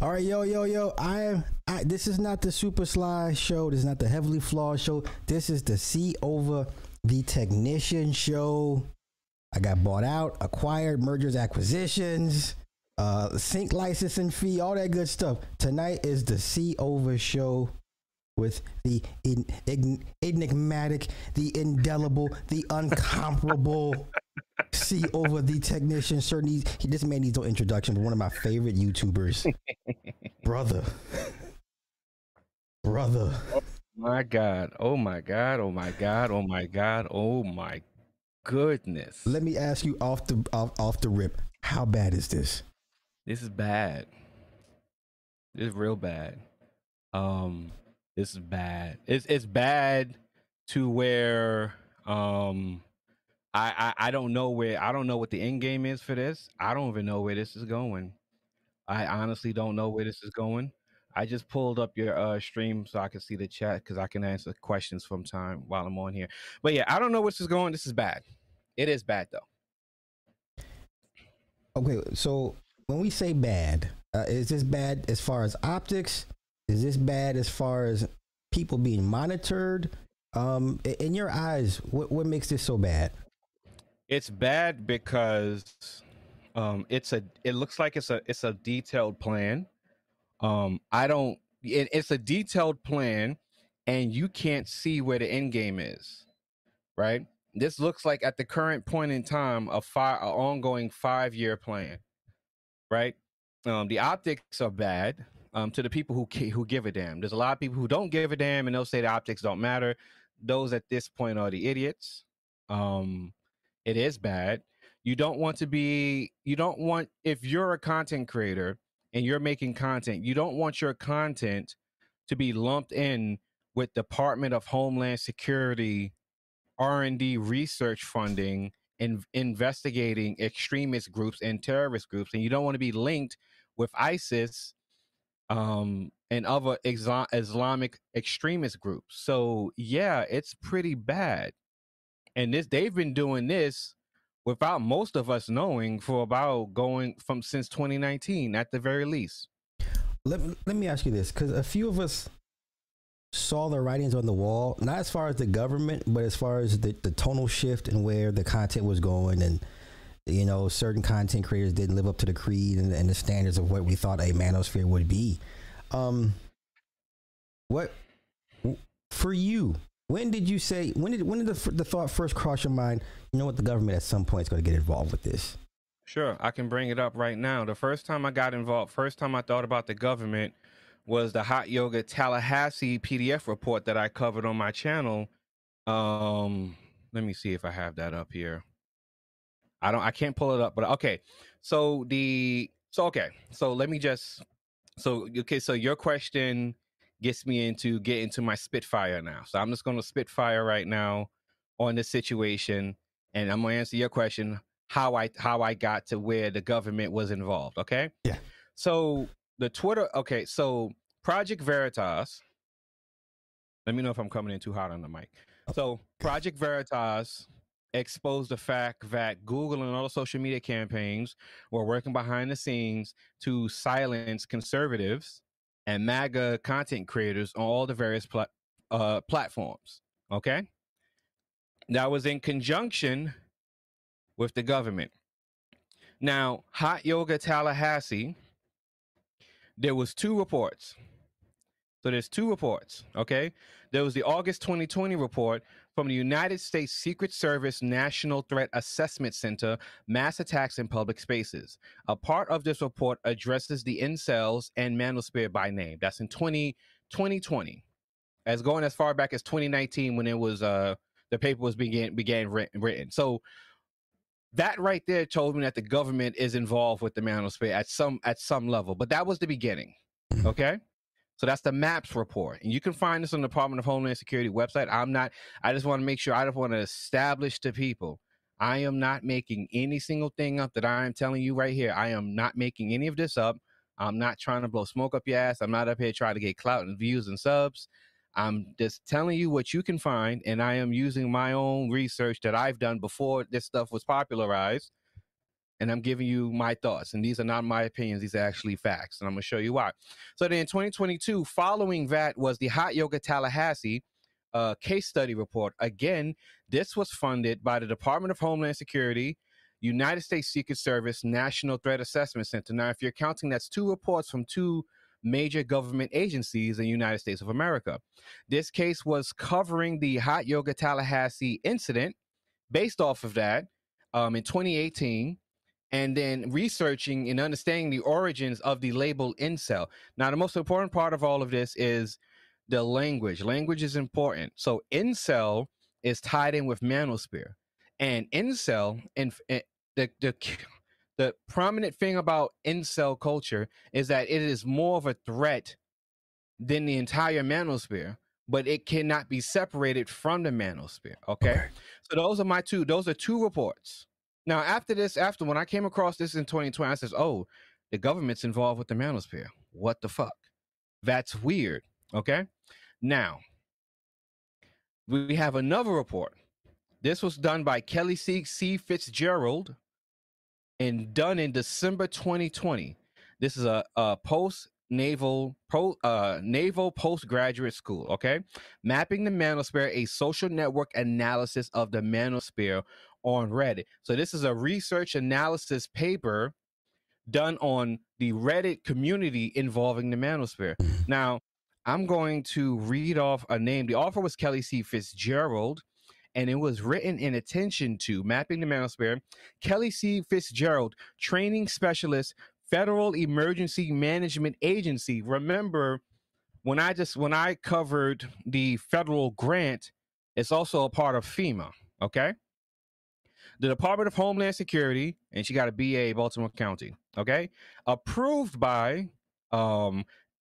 All right, yo. This is not the super sly show. This is not the heavily flawed show. This is the C over the technician show. I got bought out, acquired, mergers, acquisitions, sync licensing fee, all that good stuff. Tonight is the C over show with the enigmatic, the indelible, the uncomparable C over the technician. Sir needs, this man needs no introduction, but one of my favorite YouTubers. Brother. Oh my God. Oh my God. Oh my God. Oh my God. Oh my goodness. Let me ask you off the rip. How bad is this? This is bad. This is real bad. This is bad. It's bad to where I don't know where, I don't know what the end game is for this. I don't even know where this is going. I honestly don't know where this is going. I just pulled up your stream so I can see the chat because I can answer questions from time while I'm on here. But yeah, I don't know where this is going. This is bad. It is bad though. Okay, so when we say bad, is this bad as far as optics? Is this bad as far as people being monitored? In your eyes, what makes this so bad? It's bad because it looks like it's a detailed plan. It's a detailed plan and you can't see where the end game is, right? This looks like at the current point in time, an ongoing 5-year plan, right? The optics are bad to the people who give a damn. There's a lot of people who don't give a damn and they'll say the optics don't matter. Those at this point are the idiots. It is bad. If you're a content creator and you're making content, you don't want your content to be lumped in with Department of Homeland Security R&D research funding and investigating extremist groups and terrorist groups. And you don't want to be linked with ISIS and other Islamic extremist groups. So yeah, it's pretty bad. And they've been doing this without most of us knowing for since 2019 at the very least. Let me ask you this, because a few of us saw the writings on the wall, not as far as the government, but as far as the tonal shift and where the content was going, and you know, certain content creators didn't live up to the creed and the standards of what we thought a Manosphere would be. What for you? When did you say? When did the thought first cross your mind? You know what, the government at some point is going to get involved with this. Sure, I can bring it up right now. The first time I got involved, first time I thought about the government, was the Hot Yoga Tallahassee PDF report that I covered on my channel. Let me see if I have that up here. I can't pull it up, but okay. So your question gets me into my spitfire now. So I'm just going to spitfire right now on this situation, and I'm going to answer your question how I got to where the government was involved. Okay. Yeah. So the Twitter. Okay. So Project Veritas. Let me know if I'm coming in too hot on the mic. So Project Veritas exposed the fact that Google and all the social media campaigns were working behind the scenes to silence conservatives and MAGA content creators on all the various platforms. Okay. That was in conjunction with the government. Now, Hot Yoga Tallahassee, there was 2 reports. So there's 2 reports. Okay. There was the August 2020 report from the United States Secret Service National Threat Assessment Center, Mass Attacks in Public Spaces. A part of this report addresses the incels and Manosphere by name. That's in 2020, as going as far back as 2019 when it was the paper was began written. So that right there told me that the government is involved with the Manosphere at some level. But that was the beginning. Okay. So that's the MAPS report. And you can find this on the Department of Homeland Security website. I just want to make sure, I just want to establish to people, I am not making any single thing up that I am telling you right here. I am not making any of this up. I'm not trying to blow smoke up your ass. I'm not up here trying to get clout and views and subs. I'm just telling you what you can find. And I am using my own research that I've done before this stuff was popularized and I'm giving you my thoughts. And these are not my opinions. These are actually facts. And I'm going to show you why. So then in 2022, following that was the Hot Yoga Tallahassee case study report. Again, this was funded by the Department of Homeland Security, United States Secret Service, National Threat Assessment Center. Now, if you're counting, that's two reports from two major government agencies in the United States of America. This case was covering the Hot Yoga Tallahassee incident based off of that in 2018, and then researching and understanding the origins of the label incel. Now, the most important part of all of this is the language. Language is important. So incel is tied in with Manosphere. And incel, and the prominent thing about incel culture is that it is more of a threat than the entire manosphere, but it cannot be separated from the manosphere. Okay? So those are my two. Those are two reports. Now, after this, after when I came across this in 2020, I says, oh, the government's involved with the manosphere. What the fuck? That's weird. Okay? Now, we have another report. This was done by Kelly C. Fitzgerald and done in December 2020. This is a naval postgraduate school, okay? Mapping the Manosphere, a social network analysis of the Manosphere on Reddit. So this is a research analysis paper done on the Reddit community involving the Manosphere. Now, I'm going to read off a name. The author was Kelly C. Fitzgerald, and it was written in attention to mapping the Manosphere. Kelly C. Fitzgerald, training specialist, Federal Emergency Management Agency. Remember, when I covered the federal grant, it's also a part of FEMA. Okay, the Department of Homeland Security, and she got a BA, Baltimore County. Okay, approved by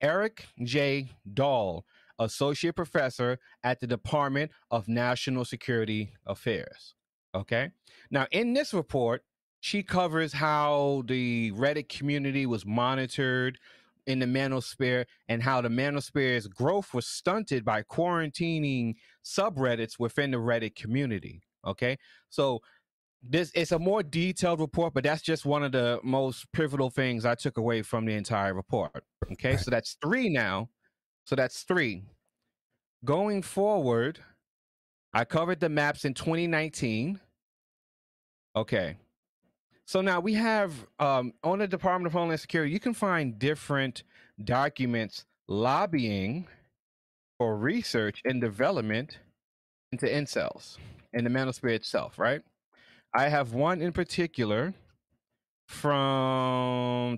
Eric J. Dahl, associate professor at the Department of National Security Affairs. Okay. Now, in this report, she covers how the Reddit community was monitored in the Manosphere and how the Manosphere's growth was stunted by quarantining subreddits within the Reddit community. Okay. So this is a more detailed report, but that's just one of the most pivotal things I took away from the entire report. Okay. So that's three now. So that's three. Going forward, I covered the maps in 2019. Okay. So now we have on the Department of Homeland Security, you can find different documents lobbying for research and development into incels and the Manosphere itself, right? I have one in particular from...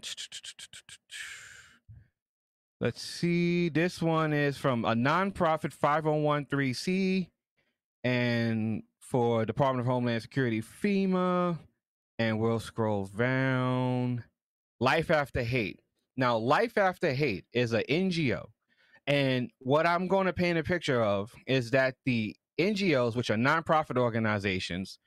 Let's see, this one is from a nonprofit 5013C and for Department of Homeland Security, FEMA, and we'll scroll down. Life After Hate. Now, Life After Hate is an NGO, and what I'm going to paint a picture of is that the NGOs, which are nonprofit organizations,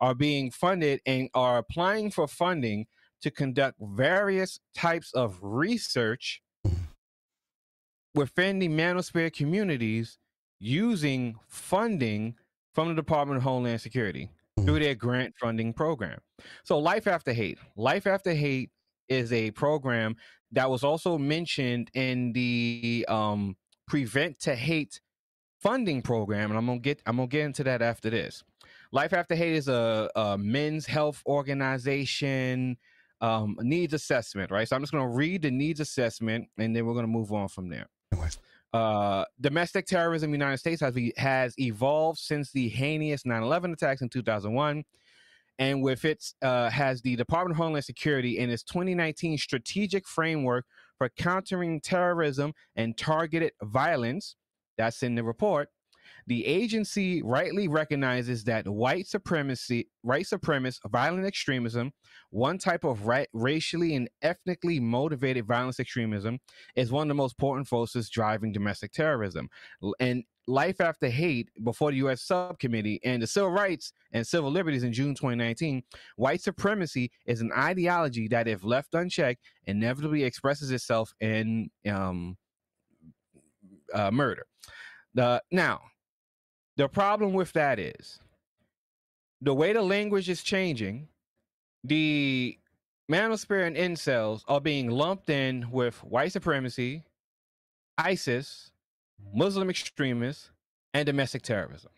are being funded and are applying for funding to conduct various types of research within the Manosphere communities using funding from the Department of Homeland Security through their grant funding program. So Life After Hate. Life After Hate is a program that was also mentioned in the Prevent to Hate funding program, and I'm gonna get into that after this. Life After Hate is a men's health organization. Needs assessment, right? So I'm just gonna read the needs assessment and then we're gonna move on from there. Domestic terrorism in the United States has evolved since the heinous 9/11 attacks in 2001, and with its has the Department of Homeland Security in its 2019 strategic framework for countering terrorism and targeted violence, that's in the report, the agency rightly recognizes that white supremacist violent extremism, one type of racially and ethnically motivated violence extremism, is one of the most important forces driving domestic terrorism. And Life After Hate, before the U.S. subcommittee and the Civil Rights and Civil Liberties in June 2019, white supremacy is an ideology that, if left unchecked, inevitably expresses itself in murder. Now, the problem with that is the way the language is changing the Manosphere and incels are being lumped in with white supremacy, ISIS, Muslim extremists, and domestic terrorism.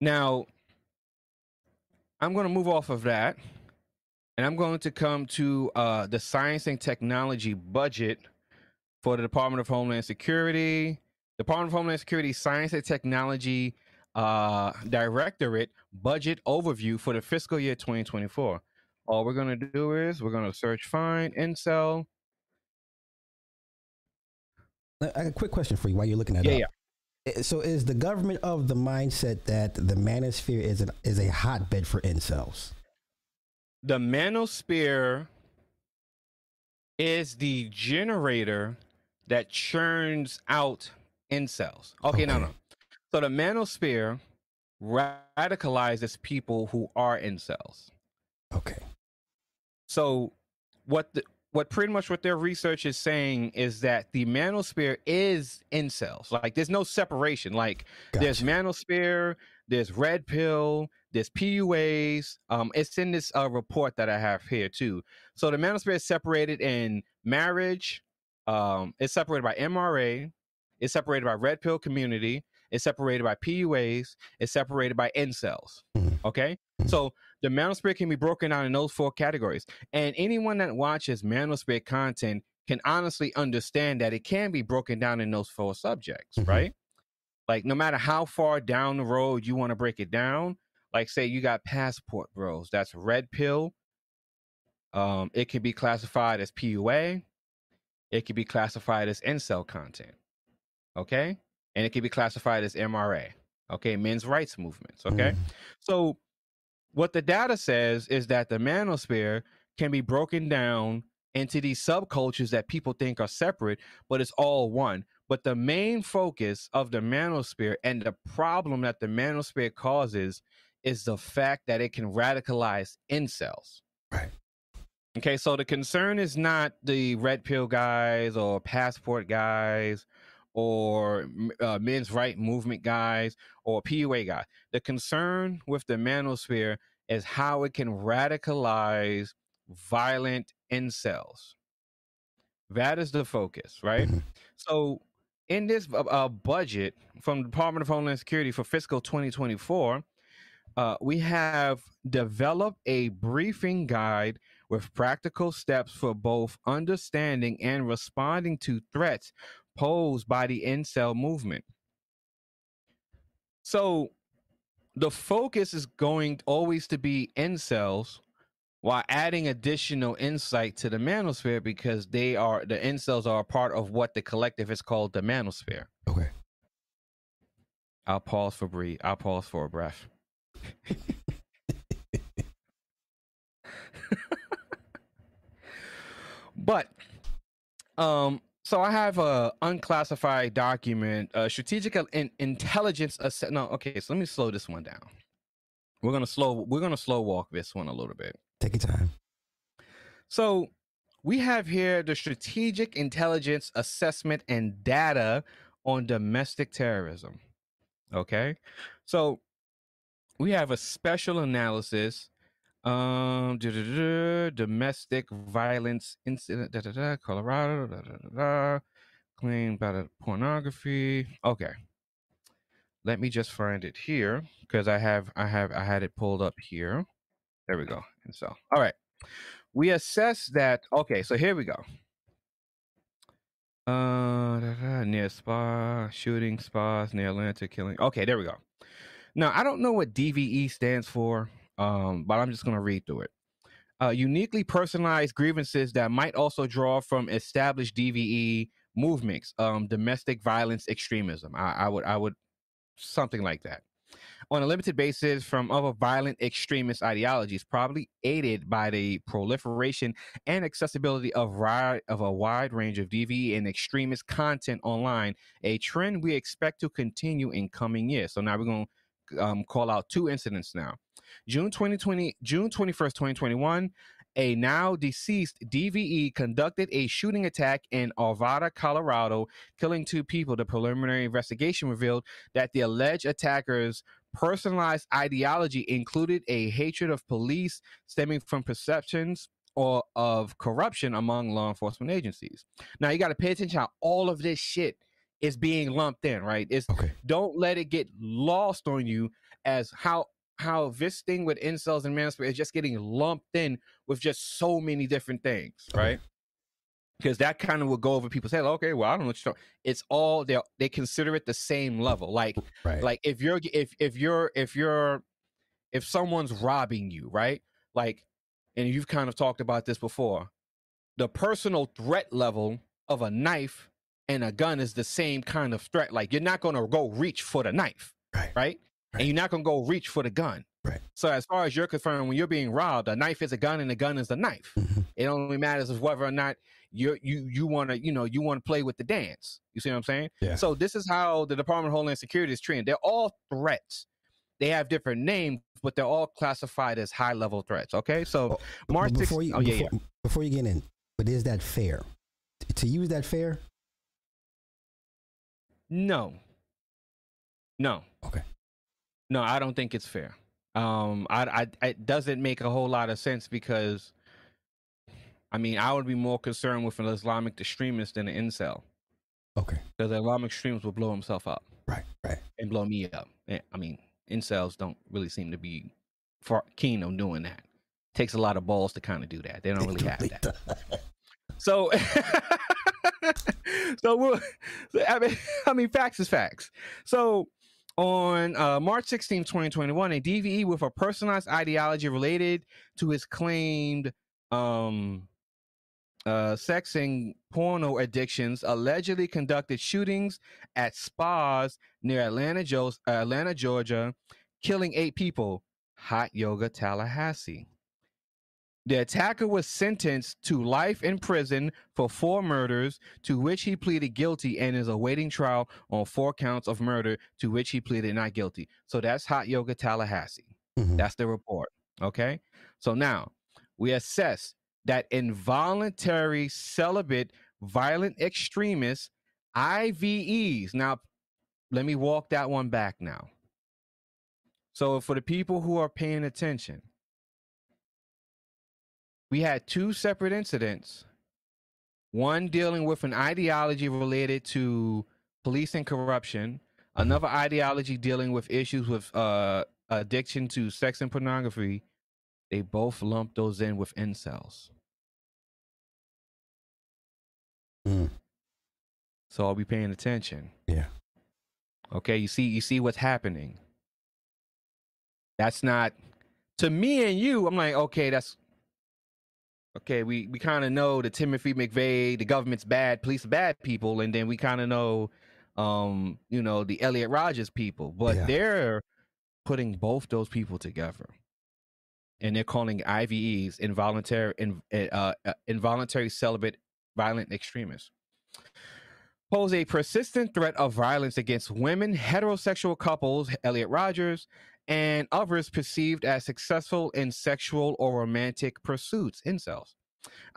Now, I'm going to move off of that, and I'm going to come to the science and technology budget for the Department of Homeland Security. Department of Homeland Security Science and Technology Directorate budget overview for the fiscal year 2024. All we're going to do is we're going to search find incel. I got a quick question for you while you're looking at it. Yeah. So is the government of the mindset that the Manosphere is a hotbed for incels? The Manosphere is the generator that churns out incels. Okay. No. So the Manosphere radicalizes people who are incels. Okay. So what their research is saying is that the Manosphere is incels. Like, there's no separation. Like, there's Manosphere, there's red pill, there's PUAs. It's in this report that I have here too. So the Manosphere is separated in marriage. It's separated by MRA. It's separated by red pill community. It's separated by PUAs. It's separated by incels. Okay. So the Manosphere can be broken down in those four categories. And anyone that watches Manosphere content can honestly understand that it can be broken down in those four subjects, right? Like, no matter how far down the road you want to break it down, like, say you got passport bros, that's red pill. It can be classified as PUA. It can be classified as incel content. Okay. And it can be classified as MRA. Okay. Men's rights movements. Okay. So what the data says is that the Manosphere can be broken down into these subcultures that people think are separate, but it's all one. But the main focus of the Manosphere and the problem that the Manosphere causes is the fact that it can radicalize incels. Right. Okay, so the concern is not the red pill guys or passport guys or men's right movement guys or PUA guys. The concern with the Manosphere is how it can radicalize violent incels. That is the focus, right? So in this budget from the Department of Homeland Security for fiscal 2024, we have developed a briefing guide with practical steps for both understanding and responding to threats posed by the incel movement. So the focus is going always to be incels, while adding additional insight to the Manosphere, because they are, the incels are a part of what the collective is called the Manosphere. Okay. I'll pause for a breath. But, so I have a unclassified document, strategic intelligence. No, okay. So let me slow this one down. We're gonna slow walk this one a little bit. Take your time. So we have here the strategic intelligence assessment and data on domestic terrorism. Okay, so we have a special analysis. Domestic violence incident, Colorado, claim about pornography. Okay, let me just find it here because I had it pulled up here. There we go. And so, all right, we assess that. Okay, so here we go. Near spa shooting, spas near Atlanta killing. Okay, there we go. Now I don't know what DVE stands for. But I'm just going to read through it. Uniquely personalized grievances that might also draw from established DVE movements, domestic violence extremism. I would something like that, on a limited basis from other violent extremist ideologies, probably aided by the proliferation and accessibility of a wide range of DVE and extremist content online, a trend we expect to continue in coming years. So now we're going to call out two incidents now. June 21st, 2021, a now deceased DVE conducted a shooting attack in Arvada, Colorado, killing two people. The preliminary investigation revealed that the alleged attackers personalized ideology included a hatred of police stemming from perceptions or of corruption among law enforcement agencies. Now, you got to pay attention how all of this shit is being lumped in, right? It's okay. Don't let it get lost on you as how this thing with incels and manosphere is just getting lumped in with just so many different things, right? Because that kind of will go over people's head. Like, okay, well, I don't know what you're talking. It's all they consider it the same level. Like, like if someone's robbing you, right? Like, and you've kind of talked about this before. The personal threat level of a knife and a gun is the same kind of threat. Like, you're not going to go reach for the knife, right? And you're not going to go reach for the gun. Right. So as far as you're concerned, when you're being robbed, a knife is a gun and a gun is a knife. Mm-hmm. It only matters is whether or not you want to, you want to play with the dance. You see what I'm saying? Yeah. So this is how the Department of Homeland Security is treating. They're all threats. They have different names, but they're all classified as high level threats. Okay. So before you get in, but is that fair? To you, is that fair? No. No. Okay. No, I don't think it's fair. It doesn't make a whole lot of sense because, I mean, I would be more concerned with an Islamic extremist than an incel. Okay. Because the Islamic extremist will blow himself up. Right, right. And blow me up. I mean, incels don't really seem to be keen on doing that. Takes a lot of balls to kind of do that. They don't really have that. So, I mean, facts is facts. So, on March 16, 2021, a DVE with a personalized ideology related to his claimed sex and porno addictions allegedly conducted shootings at spas near Atlanta, Georgia, killing 8 people. Hot Yoga Tallahassee. The attacker was sentenced to life in prison for 4 murders, to which he pleaded guilty and is awaiting trial on 4 counts of murder, to which he pleaded not guilty. So that's Hot Yoga Tallahassee. Mm-hmm. That's the report. Okay. So now we assess that involuntary celibate violent extremists, IVEs. Now, let me walk that one back now. So for the people who are paying attention, we had 2 separate incidents, one dealing with an ideology related to police and corruption, another ideology dealing with issues with addiction to sex and pornography. They both lumped those in with incels. Mm. So I'll be paying attention. Yeah. Okay, you see what's happening. That's not, to me and you, I'm like, okay, that's, okay, we kind of know the Timothy McVeigh, the government's bad, police are bad people, and then we kind of know, you know, the Elliot Rogers people. But they're putting both those people together, and they're calling IVEs involuntary celibate violent extremists. Pose a persistent threat of violence against women, heterosexual couples, Elliot Rogers, and others perceived as successful in sexual or romantic pursuits, incels.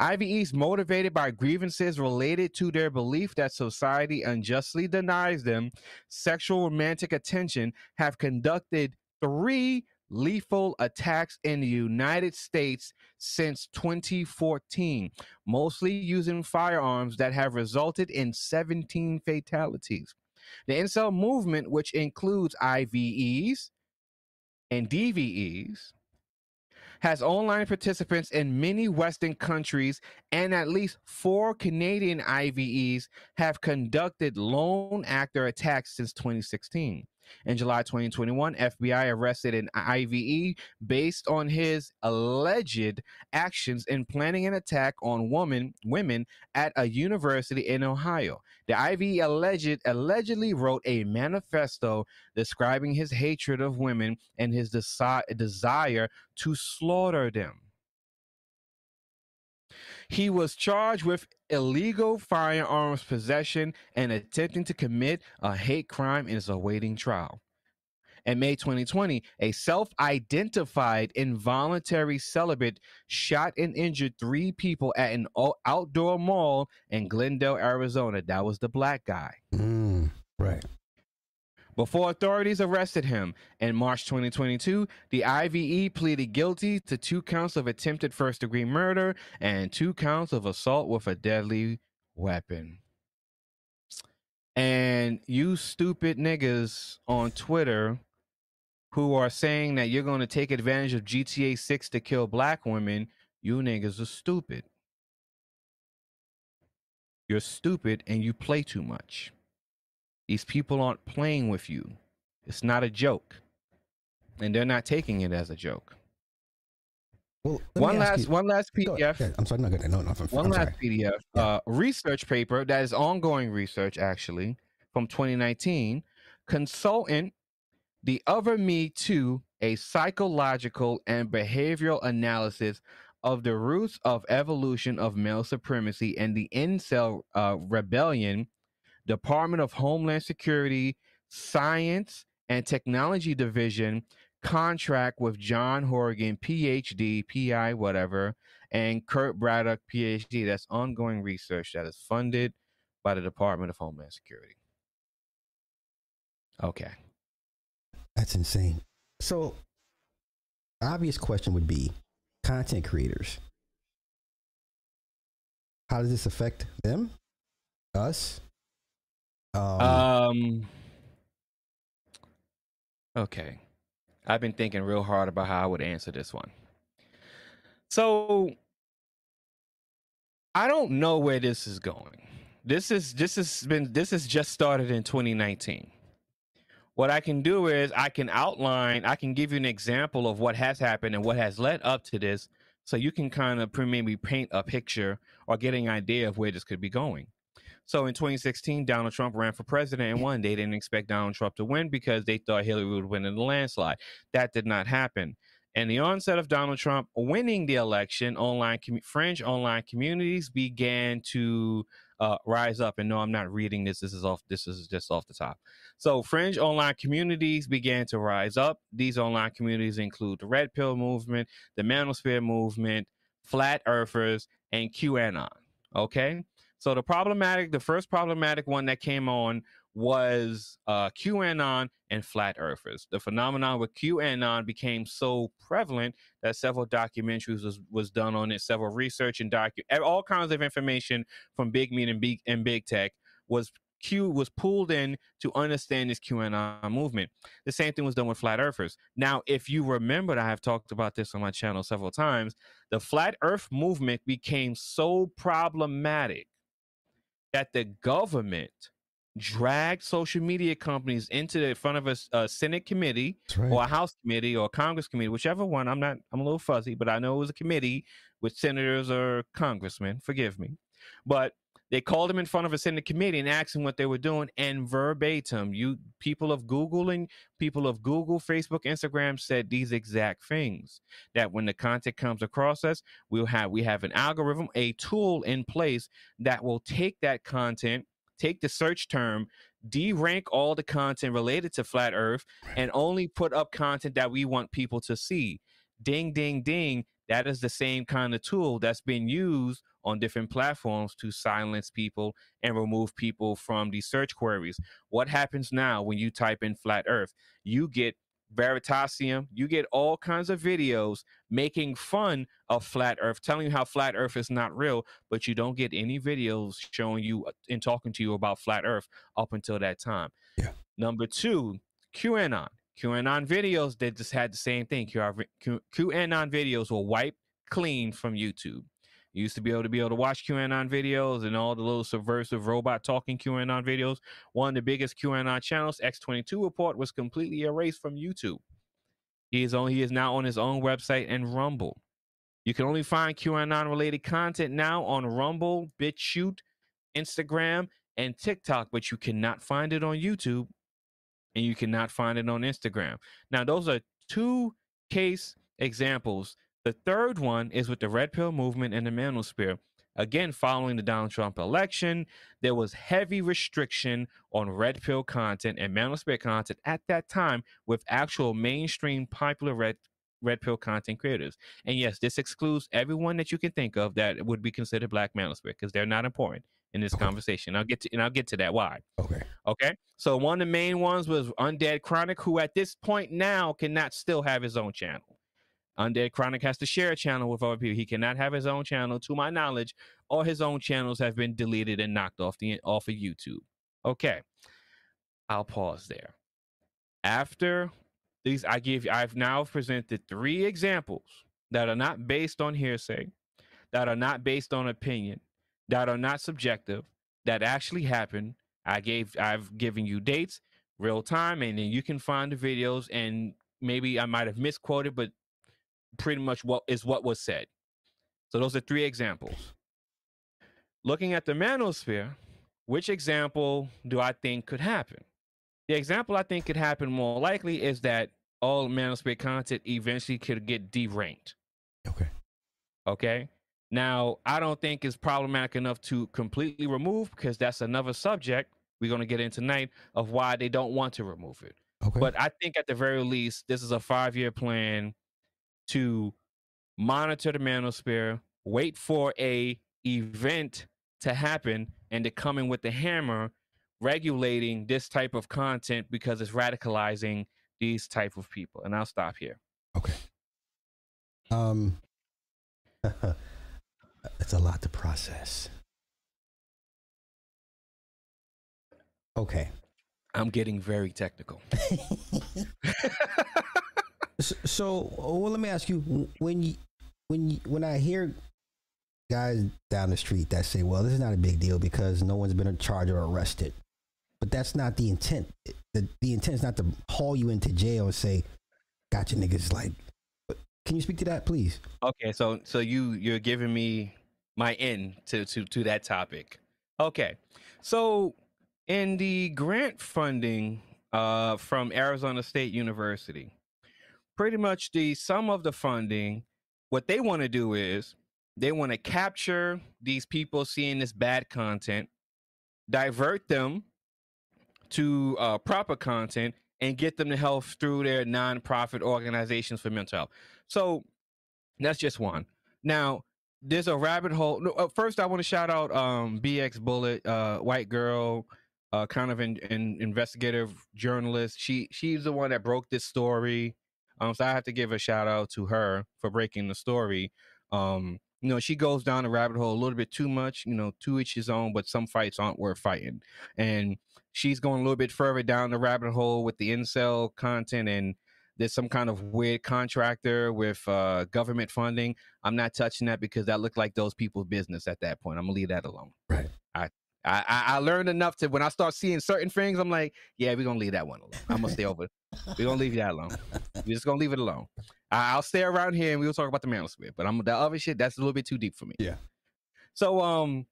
IVEs motivated by grievances related to their belief that society unjustly denies them sexual romantic attention have conducted 3 lethal attacks in the United States since 2014, mostly using firearms that have resulted in 17 fatalities. The incel movement, which includes IVEs, and DVEs, has online participants in many Western countries, and at least 4 Canadian IVEs have conducted lone actor attacks since 2016. In July 2021, FBI arrested an IVE based on his alleged actions in planning an attack on women at a university in Ohio. The IVE allegedly wrote a manifesto describing his hatred of women and his desire to slaughter them. He was charged with illegal firearms possession and attempting to commit a hate crime and is awaiting trial. In May 2020, a self-identified involuntary celibate shot and injured 3 people at an outdoor mall in Glendale, Arizona. That was the black guy. Mm, right. Before authorities arrested him in March 2022, the IVE pleaded guilty to 2 counts of attempted first-degree murder and 2 counts of assault with a deadly weapon. And you stupid niggas on Twitter who are saying that you're going to take advantage of GTA 6 to kill black women, you niggas are stupid. You're stupid and you play too much. These people aren't playing with you. It's not a joke. And they're not taking it as a joke. Well, one last PDF. I'm sorry, not good. One last PDF. Yeah. Research paper that is ongoing research, actually, from 2019. Consultant, The Other Me Too, a psychological and behavioral analysis of the roots of evolution of male supremacy and the incel rebellion, Department of Homeland Security, Science and Technology Division, contract with John Horgan, PhD, PI, whatever, and Kurt Braddock, PhD. That's ongoing research that is funded by the Department of Homeland Security. Okay. That's insane. So, obvious question would be, content creators, how does this affect them, us? Okay, I've been thinking real hard about how I would answer this one. So, I don't know where this is going. This has just started in 2019. What I can do is I can outline, I can give you an example of what has happened and what has led up to this, so you can kind of maybe paint a picture or get an idea of where this could be going. So in 2016, Donald Trump ran for president and won. They didn't expect Donald Trump to win because they thought Hillary would win in the landslide. That did not happen. And the onset of Donald Trump winning the election, French online communities began to rise up. And no, I'm not reading this. This is just off the top. So fringe online communities began to rise up. These online communities include the Red Pill movement, the Manosphere movement, Flat Earthers, and QAnon. Okay. So the first problematic one that came on was QAnon and Flat Earthers. The phenomenon with QAnon became so prevalent that several documentaries was done on it, several research and all kinds of information from big media and big tech was pulled in to understand this QAnon movement. The same thing was done with Flat Earthers. Now, if you remember, I have talked about this on my channel several times, the Flat Earth movement became so problematic that the government dragged social media companies into the front of a Senate committee, right, or a House committee or a Congress committee, whichever one. I'm a little fuzzy, but I know it was a committee with senators or congressmen, forgive me. But they called them in front of a Senate committee and asked them what they were doing, and verbatim, people of Google, Facebook, Instagram said these exact things, that when the content comes across us, we have an algorithm, a tool in place that will take that content, take the search term, derank all the content related to Flat Earth, and only put up content that we want people to see. Ding, ding, ding. That is the same kind of tool that's been used on different platforms to silence people and remove people from these search queries. What happens now when you type in Flat Earth? You get Veritasium, you get all kinds of videos making fun of Flat Earth, telling you how Flat Earth is not real, but you don't get any videos showing you and talking to you about Flat Earth up until that time. Yeah. Number two, QAnon. QAnon videos, they just had the same thing. QAnon videos were wiped clean from YouTube. You used to be able to watch QAnon videos and all the little subversive robot talking QAnon videos. One of the biggest QAnon channels, X22 Report, was completely erased from YouTube. He is now on his own website and Rumble. You can only find QAnon related content now on Rumble, BitChute, Instagram, and TikTok, but you cannot find it on YouTube and you cannot find it on Instagram. Now, those are 2 case examples. The third one is with the Red Pill movement and the Manosphere. Again, following the Donald Trump election, there was heavy restriction on Red Pill content and Manosphere content at that time with actual mainstream popular Red Pill content creators. And yes, this excludes everyone that you can think of that would be considered Black Manosphere because they're not important. in this conversation. I'll get to that why. Okay. So one of the main ones was Undead Chronic, who at this point now cannot still have his own channel. Undead Chronic has to share a channel with other people. He cannot have his own channel, to my knowledge. All his own channels have been deleted and knocked off of YouTube. Okay, I'll pause there. After these, I've now presented three examples that are not based on hearsay, that are not based on opinion, that are not subjective, that actually happened. I've given you dates, real time, and then you can find the videos. And maybe I might have misquoted, but pretty much what was said. So those are three examples. Looking at the manosphere, which example do I think could happen? The example I think could happen more likely is that all manosphere content eventually could get deranked. Okay. Now, I don't think it's problematic enough to completely remove, because that's another subject we're going to get into tonight of why they don't want to remove it. Okay. But I think at the very least, this is a 5-year plan to monitor the manosphere, wait for a event to happen, and to come in with the hammer regulating this type of content, because it's radicalizing these type of people. And I'll stop here. Okay. It's a lot to process. Okay. I'm getting very technical. So, well, let me ask you, when I hear guys down the street that say, well, this is not a big deal because no one's been charged or arrested, but that's not the intent. The intent is not to haul you into jail and say, gotcha, niggas. Like, can you speak to that, please? Okay. So you're giving me my end to that topic. Okay. So in the grant funding, from Arizona State University, pretty much some of the funding, what they want to do is they want to capture these people seeing this bad content, divert them to proper content, and get them to help through their nonprofit organizations for mental health. So that's just one. Now, there's a rabbit hole. First, I want to shout out BX Bullet, white girl, kind of an investigative journalist. She's the one that broke this story. So I have to give a shout out to her for breaking the story. You know, she goes down a rabbit hole a little bit too much, you know, to each his own, but some fights aren't worth fighting. And she's going a little bit further down the rabbit hole with the incel content. And there's some kind of weird contractor with government funding. I'm not touching that, because that looked like those people's business at that point. I'm going to leave that alone. Right. I learned enough to, when I start seeing certain things, I'm like, yeah, we're going to leave that one alone. I'm going to stay over. We're going to leave that alone. We're just going to leave it alone. I'll stay around here and we'll talk about the manosphere, but the other shit, that's a little bit too deep for me. Yeah. So,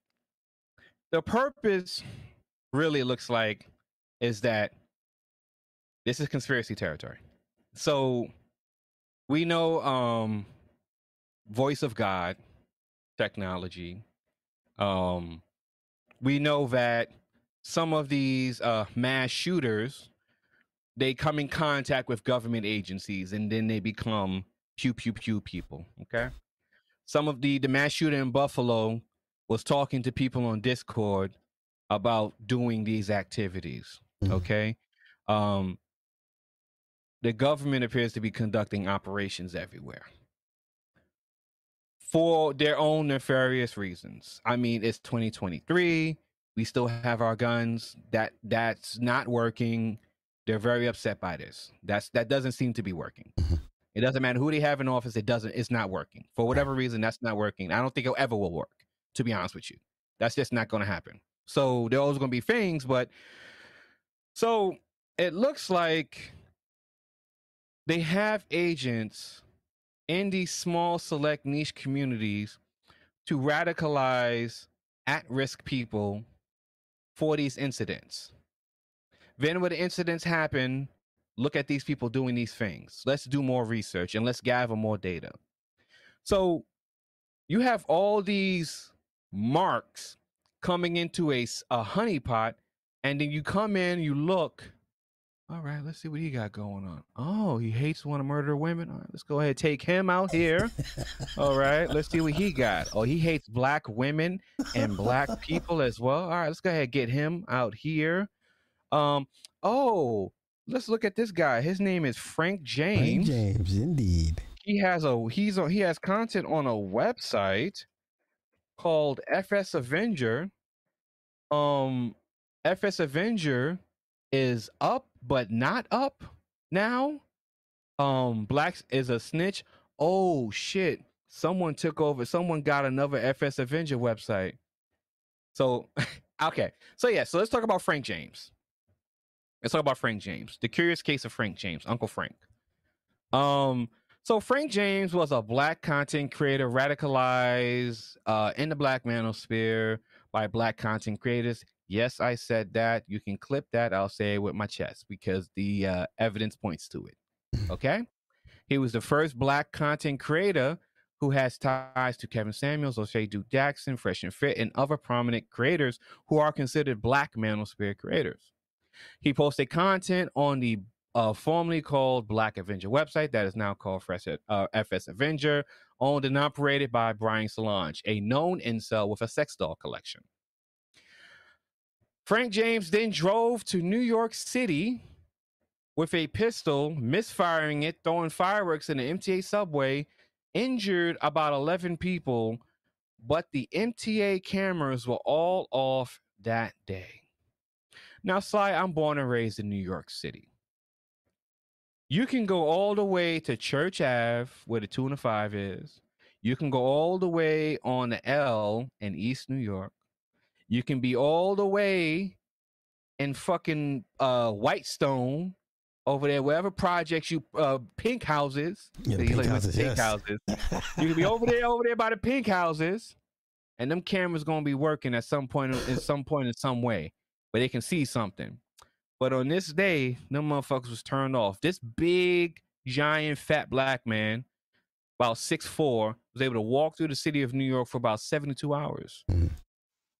the purpose really looks like is that this is conspiracy territory. So we know, voice of God technology, we know that some of these mass shooters, they come in contact with government agencies and then they become pew, pew, pew people, okay? Some of the mass shooter in Buffalo was talking to people on Discord about doing these activities, okay? The government appears to be conducting operations everywhere for their own nefarious reasons. I mean, it's 2023. We still have our guns. That's not working. They're very upset by this. That doesn't seem to be working. It doesn't matter who they have in office. It's not working. For whatever reason, that's not working. I don't think it ever will work, to be honest with you. That's just not going to happen. So there are always going to be things, but so it looks like they have agents in these small select niche communities to radicalize at-risk people for these incidents. Then when the incidents happen, look at these people doing these things. Let's do more research and let's gather more data. So you have all these marks coming into a honeypot, and then you come in, you look, All right, let's see what he got going on. Oh, he hates want to murder women. All right, let's go ahead and take him out here. All right, let's see what he got. Oh, he hates black women and black people as well. All right, let's go ahead and get him out here. Oh, let's look at this guy. His name is Frank James. Frank James, indeed. He has content on a website called FS Avenger. FS Avenger is up but not up now. Blacks is a snitch. Oh shit, someone took over. Someone got another FS Avenger website. So okay, so yeah, so let's talk about Frank James. Let's talk about Frank James, the curious case of Frank James, Uncle Frank. So Frank James was a black content creator radicalized in the black manosphere by black content creators. Yes, I said that. You can clip that. I'll say it with my chest because the evidence points to it. Okay. He was the first black content creator who has ties to Kevin Samuels, O'Shea Du Jackson, Fresh and Fit, and other prominent creators who are considered black manosphere creators. He posted content on the formerly called Black Avenger website that is now called FS Avenger, owned and operated by Brian Solange, a known incel with a sex doll collection. Frank James then drove to New York City with a pistol, misfiring it, throwing fireworks in the MTA subway, injured about 11 people, but the MTA cameras were all off that day. Now, Sly, I'm born and raised in New York City. You can go all the way to Church Ave, where the 2 and 5 is. You can go all the way on the L in East New York. You can be all the way in fucking Whitestone over there, wherever projects you pink houses. Yeah, pink houses, pink houses. You can be over there by the pink houses, and them cameras gonna be working at some point in some way, where they can see something. But on this day, them motherfuckers was turned off. This big, giant, fat black man, about 6'4", was able to walk through the city of New York for about 72 hours. Mm-hmm.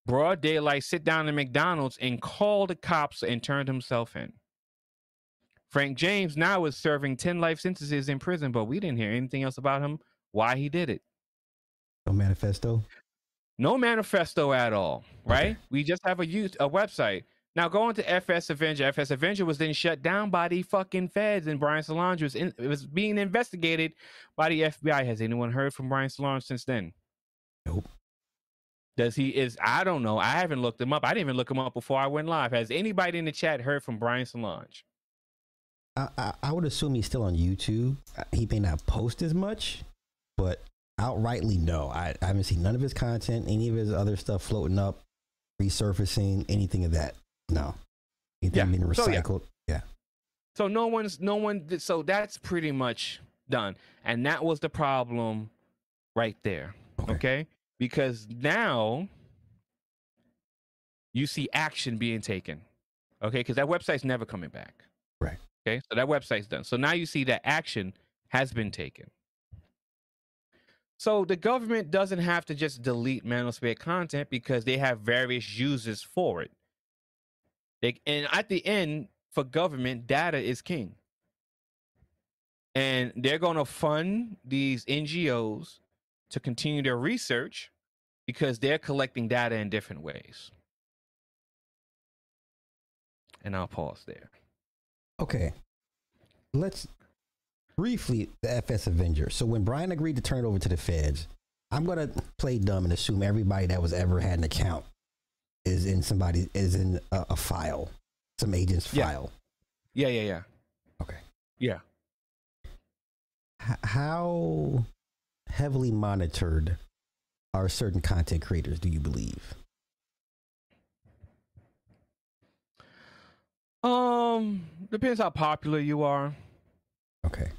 Broad daylight, sit down at McDonald's and call the cops and turned himself in. Frank James now is serving 10 life sentences in prison, but we didn't hear anything else about him, why he did it. No manifesto? No manifesto at all, right? Okay. We just have a website. Now going to FS Avenger. FS Avenger was then shut down by the fucking feds, and Brian Solange was being investigated by the FBI. Has anyone heard from Brian Solange since then? Nope. I don't know. I haven't looked him up. I didn't even look him up before I went live. Has anybody in the chat heard from Brian Solange? I would assume he's still on YouTube. He may not post as much, but outrightly, no. I haven't seen none of his content, any of his other stuff floating up, resurfacing, anything of that. No. Anything being recycled. Yeah. So so that's pretty much done. And that was the problem right there. Okay? Because now you see action being taken, okay? Because that website's never coming back, right? Okay, so that website's done. So now you see that action has been taken. So the government doesn't have to just delete manosphere content because they have various uses for it. And at the end, for government, data is king. And they're going to fund these NGOs to continue their research because they're collecting data in different ways. And I'll pause there. Okay. Let's briefly, the FS Avenger. So when Brian agreed to turn it over to the feds, I'm going to play dumb and assume everybody that was ever had an account is in somebody, is in a file, some agent's file. Yeah. Okay. Yeah. How heavily monitored are certain content creators, do you believe? Depends how popular you are. Okay.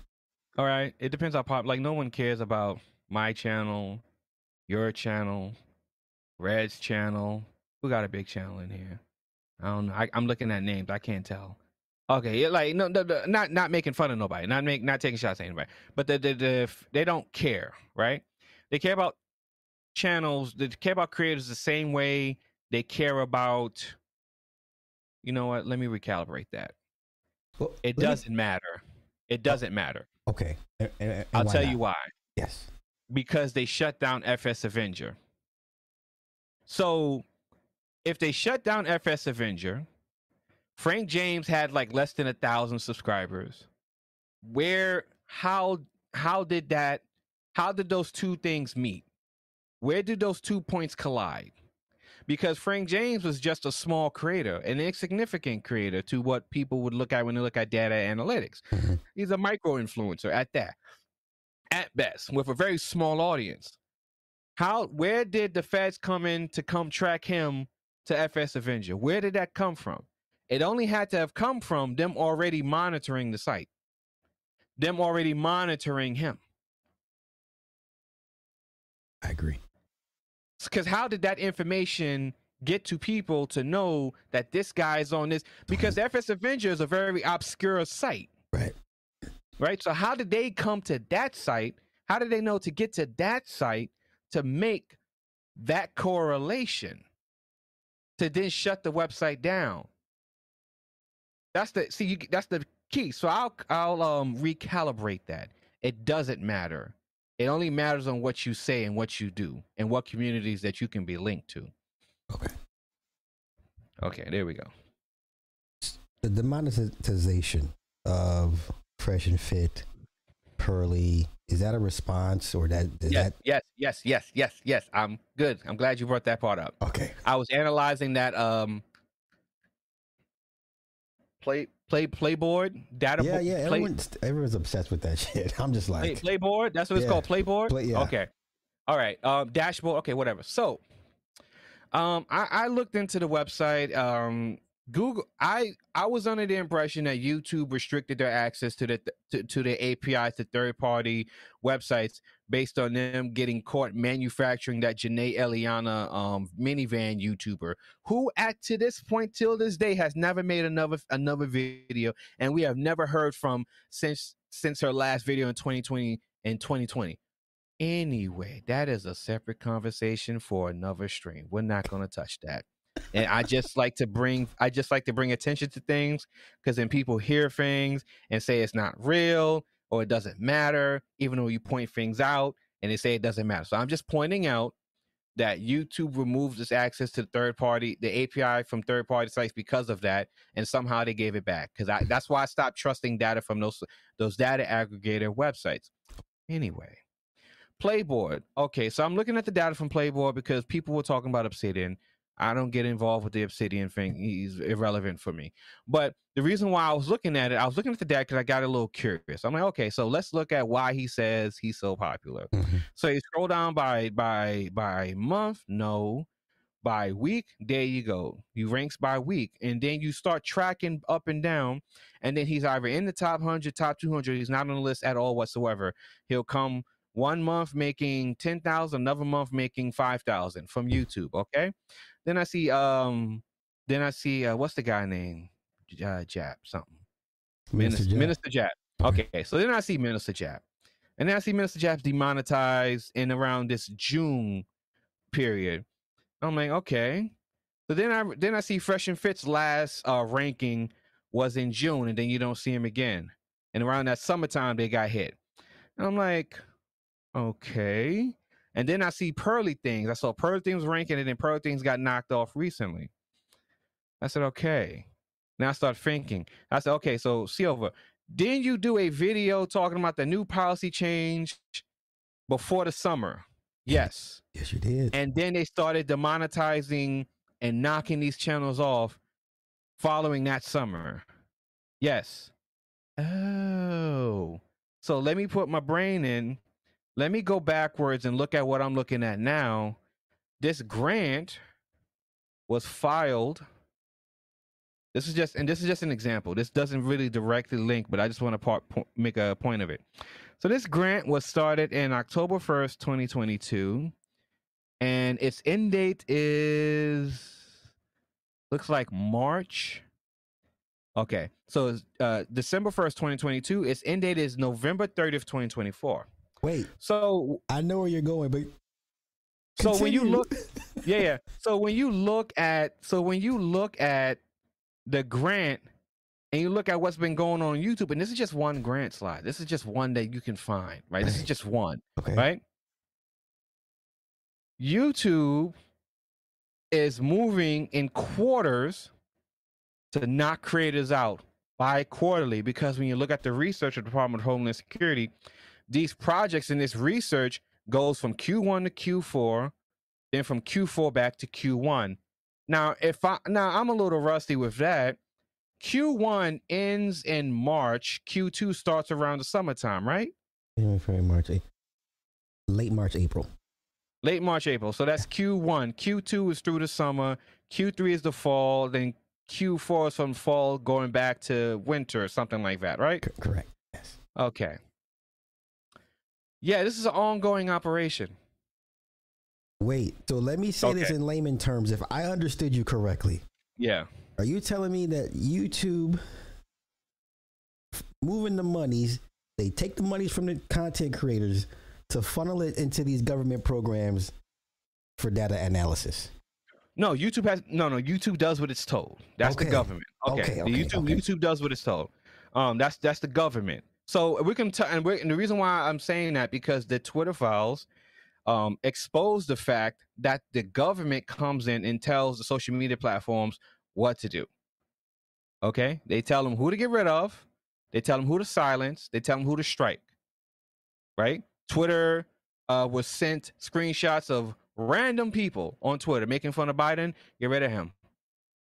All right. It depends how popular. Like, no one cares about my channel, your channel, Red's channel. Who got a big channel in here? I don't know. I'm looking at names. I can't tell. Okay, like no, not making fun of nobody, not taking shots at anybody, but they don't care, right? They care about channels, they care about creators the same way they care about. You know what? Let me recalibrate that. Well, it doesn't matter. It doesn't matter. Okay. And I'll tell you why. Yes. Because they shut down FS Avenger. So if they shut down FS Avenger, Frank James had like less than 1,000 subscribers. Where, how did that, how did those two things meet? Where did those 2 points collide? Because Frank James was just a small creator, an insignificant creator to what people would look at when they look at data analytics. He's a micro-influencer at that, at best, with a very small audience. How? Where did the feds come in to come track him to FS Avenger? Where did that come from? It only had to have come from them already monitoring the site, them already monitoring him. I agree. Because how did that information get to people to know that this guy is on this? Because FS Avenger is a very obscure site. Right. Right? So how did they come to that site? How did they know to get to that site to make that correlation to then shut the website down? That's the, see, you, that's the key. So I'll recalibrate that. It doesn't matter. It only matters on what you say and what you do and what communities that you can be linked to. Okay. Okay, there we go. The monetization of Fresh and Fit, Pearly, is that a response or that? Yes. I'm good. I'm glad you brought that part up. Okay. I was analyzing that Playboard data. Yeah. Everyone's obsessed with that shit. I'm just like Playboard. That's what it's called. Playboard. Yeah. Okay. All right. Dashboard. Okay. Whatever. So, I looked into the website. Google. I was under the impression that YouTube restricted their access to the API to third-party websites based on them getting caught manufacturing that Janae Eliana minivan YouTuber, who at to this point till this day has never made another video, and we have never heard from since her last video in 2020 and 2020. Anyway, that is a separate conversation for another stream. We're not going to touch that. And I just like to bring attention to things, because then people hear things and say it's not real or it doesn't matter, even though you point things out and they say it doesn't matter. So I'm just pointing out that YouTube removes this access to the API from third-party sites because of that, and somehow they gave it back. Because that's why I stopped trusting data from those data aggregator websites. Anyway, Playboard. Okay, so I'm looking at the data from Playboard because people were talking about Obsidian. I don't get involved with the Obsidian thing. He's irrelevant for me. But the reason why I was looking at it, I was looking at the data because I got a little curious. I'm like, okay, so let's look at why he says he's so popular. Mm-hmm. So you scroll down by month, no. By week, there you go. You ranks by week. And then you start tracking up and down. And then he's either in the top 100, top 200. He's not on the list at all whatsoever. He'll come one month making 10,000, another month making 5,000 from YouTube. Okay. Then I see, what's the guy name? Jap something. Minister Jap. Okay. So then I see Minister Jap, and then I see Minister Jap's demonetized in around this June period. I'm like, okay. So then I see Fresh and Fit's last ranking was in June, and then you don't see him again. And around that summertime, they got hit. And I'm like, okay. And then I see Pearly Things. I saw Pearly Things ranking, and then Pearly Things got knocked off recently. I said, okay. Now I start thinking. I said, okay, so Silva, didn't you do a video talking about the new policy change before the summer? Yes. Yes, you did. And then they started demonetizing and knocking these channels off following that summer. Yes. Oh. So let me put my brain in. Let me go backwards and look at what I'm looking at now. This grant was filed. This is just an example. This doesn't really directly link, but I just want to make a point of it. So this grant was started in October 1st, 2022, and its end date is, looks like March. Okay, so December 1st, 2022. Its end date is November 30th, 2024. Wait. So I know where you're going, but continue. So when you look, So when you look at the grant, and you look at what's been going on YouTube, and this is just one grant slide. This is just one that you can find, right? This is just one, right? YouTube is moving in quarters to knock creators out bi-quarterly, because when you look at the research of the Department of Homeland Security, these projects and this research goes from Q1 to Q4, then from Q4 back to Q1. Now, if I, now I'm a little rusty with that. Q1 ends in March. Q2 starts around the summertime, right? January, February, March, April. Late March, April. Late March, April. So that's Q1. Q2 is through the summer. Q3 is the fall. Then Q4 is from fall going back to winter, something like that, right? Correct. Yes. Okay. Yeah, this is an ongoing operation. Wait, so let me say this in layman terms, if I understood you correctly. Yeah. Are you telling me that YouTube moving the monies, they take the monies from the content creators to funnel it into these government programs for data analysis? No, YouTube has YouTube does what it's told. That's the government. YouTube does what it's told. That's the government. So we can tell, and the reason why I'm saying that, because the Twitter files expose the fact that the government comes in and tells the social media platforms what to do. Okay, they tell them who to get rid of, they tell them who to silence, they tell them who to strike. Right? Twitter was sent screenshots of random people on Twitter making fun of Biden. Get rid of him.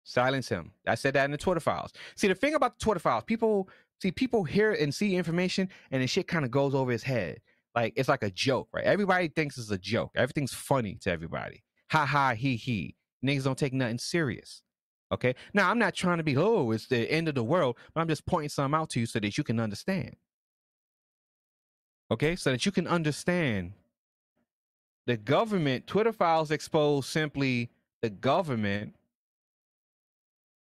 Silence him. I said that in the Twitter files. See, the thing about the Twitter files, people hear and see information, and the shit kind of goes over his head. Like, it's like a joke, right? Everybody thinks it's a joke. Everything's funny to everybody. Ha ha, he he. Niggas don't take nothing serious. Okay? Now, I'm not trying to be, oh, it's the end of the world, but I'm just pointing something out to you so that you can understand. Okay? So that you can understand. The government, Twitter files expose simply the government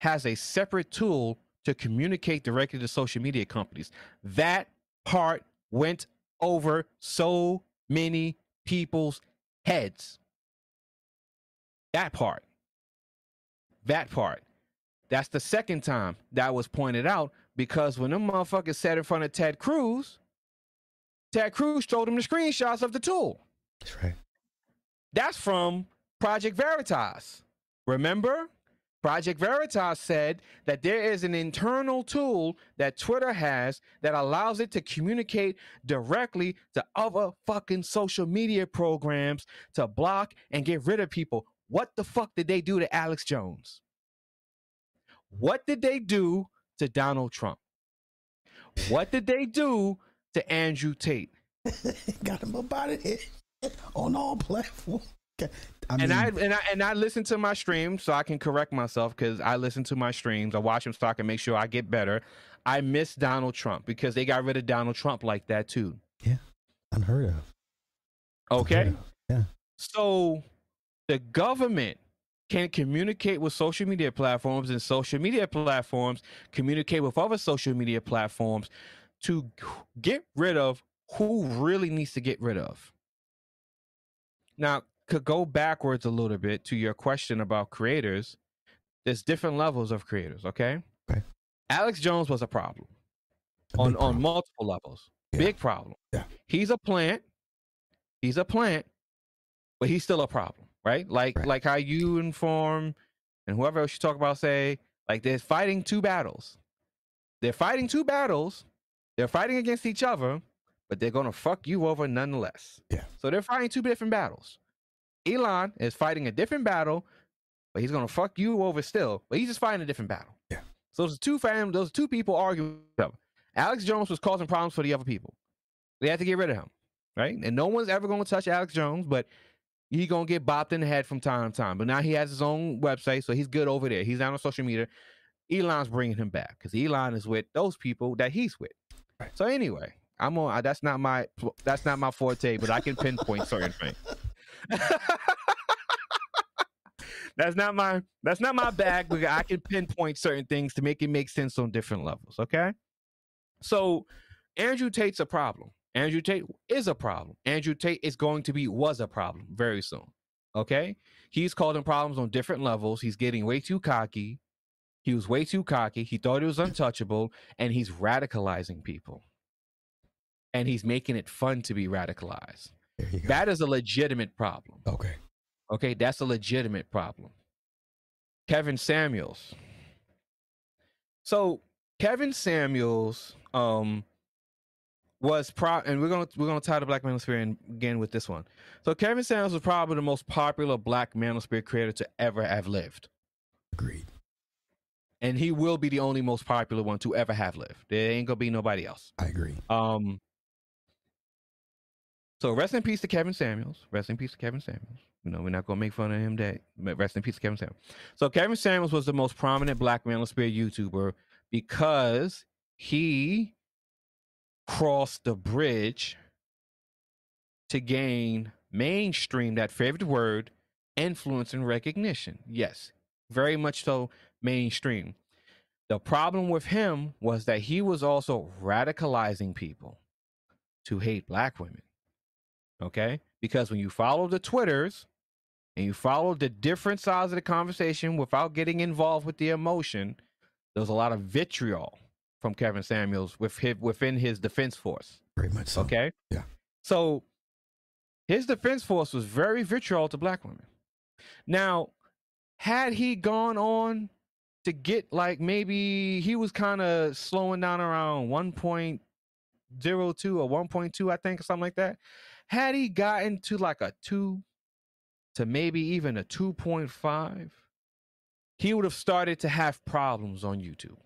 has a separate tool to communicate directly to social media companies. That part went over so many people's heads. That part. That's the second time that was pointed out, because when them motherfuckers sat in front of Ted Cruz, Ted Cruz showed them the screenshots of the tool. That's right. That's from Project Veritas. Remember? Project Veritas said that there is an internal tool that Twitter has that allows it to communicate directly to other fucking social media programs to block and get rid of people. What the fuck did they do to Alex Jones? What did they do to Donald Trump? What did they do to Andrew Tate? Got him up out of here on all platforms. I listen to my streams so I can correct myself, because I listen to my streams. I watch them so I can make sure I get better. I miss Donald Trump, because they got rid of Donald Trump like that too. Yeah, unheard of. Okay, unheard of. Yeah. So the government can communicate with social media platforms, and social media platforms communicate with other social media platforms to get rid of who really needs to get rid of. Now, could go backwards a little bit to your question about creators. There's different levels of creators, okay? Okay. Alex Jones was a problem on multiple levels. Yeah. Big problem. Yeah. He's a plant. He's a plant, but he's still a problem, right? Like how you inform and whoever else you talk about say, like, they're fighting two battles. They're fighting two battles. They're fighting against each other, but they're going to fuck you over nonetheless. Yeah. So they're fighting two different battles. Elon is fighting a different battle, but he's gonna fuck you over still. But he's just fighting a different battle. Yeah. So those two people arguing with each other. Alex Jones was causing problems for the other people. They had to get rid of him, right? And no one's ever gonna touch Alex Jones, but he's gonna get bopped in the head from time to time. But now he has his own website, so he's good over there. He's not on social media. Elon's bringing him back because Elon is with those people that he's with. Right. So anyway, that's not my forte, but I can pinpoint certain things. That's not my bag, but I can pinpoint certain things to make it make sense on different levels. Okay, so Andrew Tate's a problem. Andrew Tate is a problem. Andrew Tate is going to be was a problem very soon. Okay, he's causing problems on different levels. He's getting way too cocky. He was way too cocky. He thought he was untouchable, and he's radicalizing people. And he's making it fun to be radicalized. That is a legitimate problem. Okay. Okay, that's a legitimate problem. Kevin Samuels. So Kevin Samuels was and we're gonna tie the Black Manosphere in again with this one. So Kevin Samuels was probably the most popular Black Manosphere creator to ever have lived. Agreed. And he will be the only most popular one to ever have lived. There ain't gonna be nobody else. I agree. So rest in peace to Kevin Samuels. Rest in peace to Kevin Samuels. You know, we're not going to make fun of him today. Rest in peace to Kevin Samuels. So Kevin Samuels was the most prominent Black Manosphere YouTuber because he crossed the bridge to gain mainstream, that favorite word, influence and recognition. Yes, very much so mainstream. The problem with him was that he was also radicalizing people to hate Black women. Okay, because when you follow the Twitters and you follow the different sides of the conversation without getting involved with the emotion, there's a lot of vitriol from Kevin Samuels within his defense force. Very much so. Okay. Yeah. So his defense force was very vitriol to Black women. Now, had he gone on to get, like, maybe he was kind of slowing down around 1.02 or 1.2, I think, or something like that. Had he gotten to like a 2 to maybe even a 2.5, he would have started to have problems on YouTube.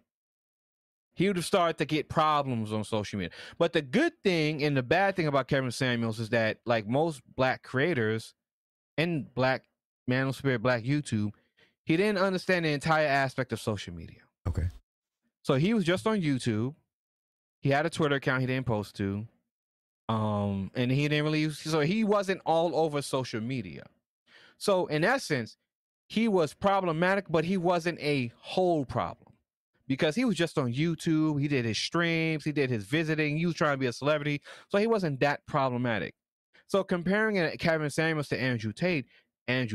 He would have started to get problems on social media. But the good thing and the bad thing about Kevin Samuels is that, like most Black creators and Black Manosphere, Black YouTube, he didn't understand the entire aspect of social media. Okay. So he was just on YouTube. He had a Twitter account he didn't post to. And he didn't really use, so he wasn't all over social media. So in essence, he was problematic, but he wasn't a whole problem because he was just on YouTube. He did his streams. He did his visiting. He was trying to be a celebrity. So he wasn't that problematic. So comparing Kevin Samuels to Andrew Tate and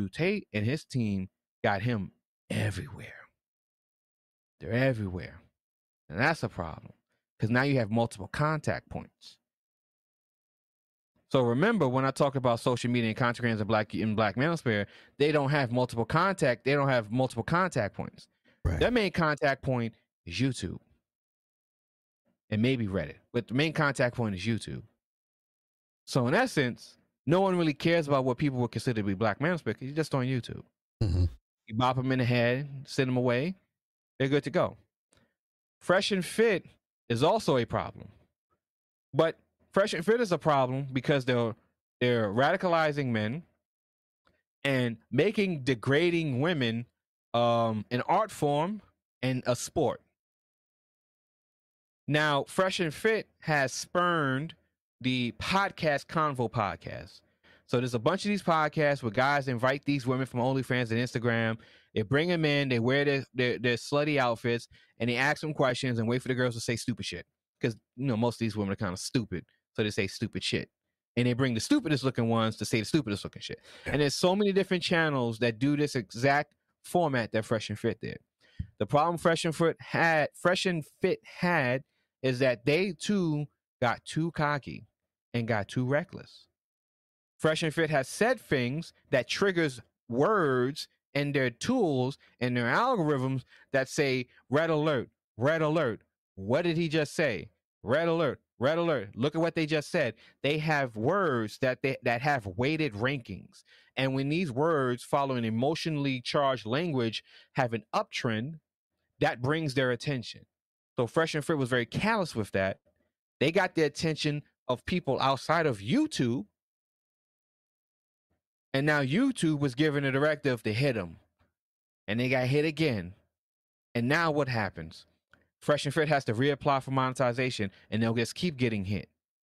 his team got him everywhere. They're everywhere. And that's a problem because now you have multiple contact points. So remember, when I talk about social media and content creators in Black Manosphere, they don't have multiple contact. They don't have multiple contact points. Right. Their main contact point is YouTube and maybe Reddit, but the main contact point is YouTube. So in essence, no one really cares about what people would consider to be Black Manosphere because you're just on YouTube. Mm-hmm. You bop them in the head, send them away. They're good to go. Fresh and Fit is also a problem, but Fresh and Fit is a problem because they're radicalizing men and making degrading women an art form and a sport. Now, Fresh and Fit has spurned the podcast Convo podcast. So there's a bunch of these podcasts where guys invite these women from OnlyFans and Instagram. They bring them in, they wear their slutty outfits, and they ask them questions and wait for the girls to say stupid shit. Because, you know, most of these women are kind of stupid. So they say stupid shit. And they bring the stupidest looking ones to say the stupidest looking shit. And there's so many different channels that do this exact format that Fresh and Fit did. The problem Fresh and Fit had is that they too got too cocky and got too reckless. Fresh and Fit has said things that triggers words in their tools and their algorithms that say red alert, red alert. What did he just say? Red alert, red alert. Look at what they just said. They have words that have weighted rankings. And when these words following emotionally charged language have an uptrend, that brings their attention. So Fresh and Fit was very callous with that. They got the attention of people outside of YouTube. And now YouTube was given a directive to hit them. And they got hit again. And now what happens? Fresh and Fit has to reapply for monetization, and they'll just keep getting hit.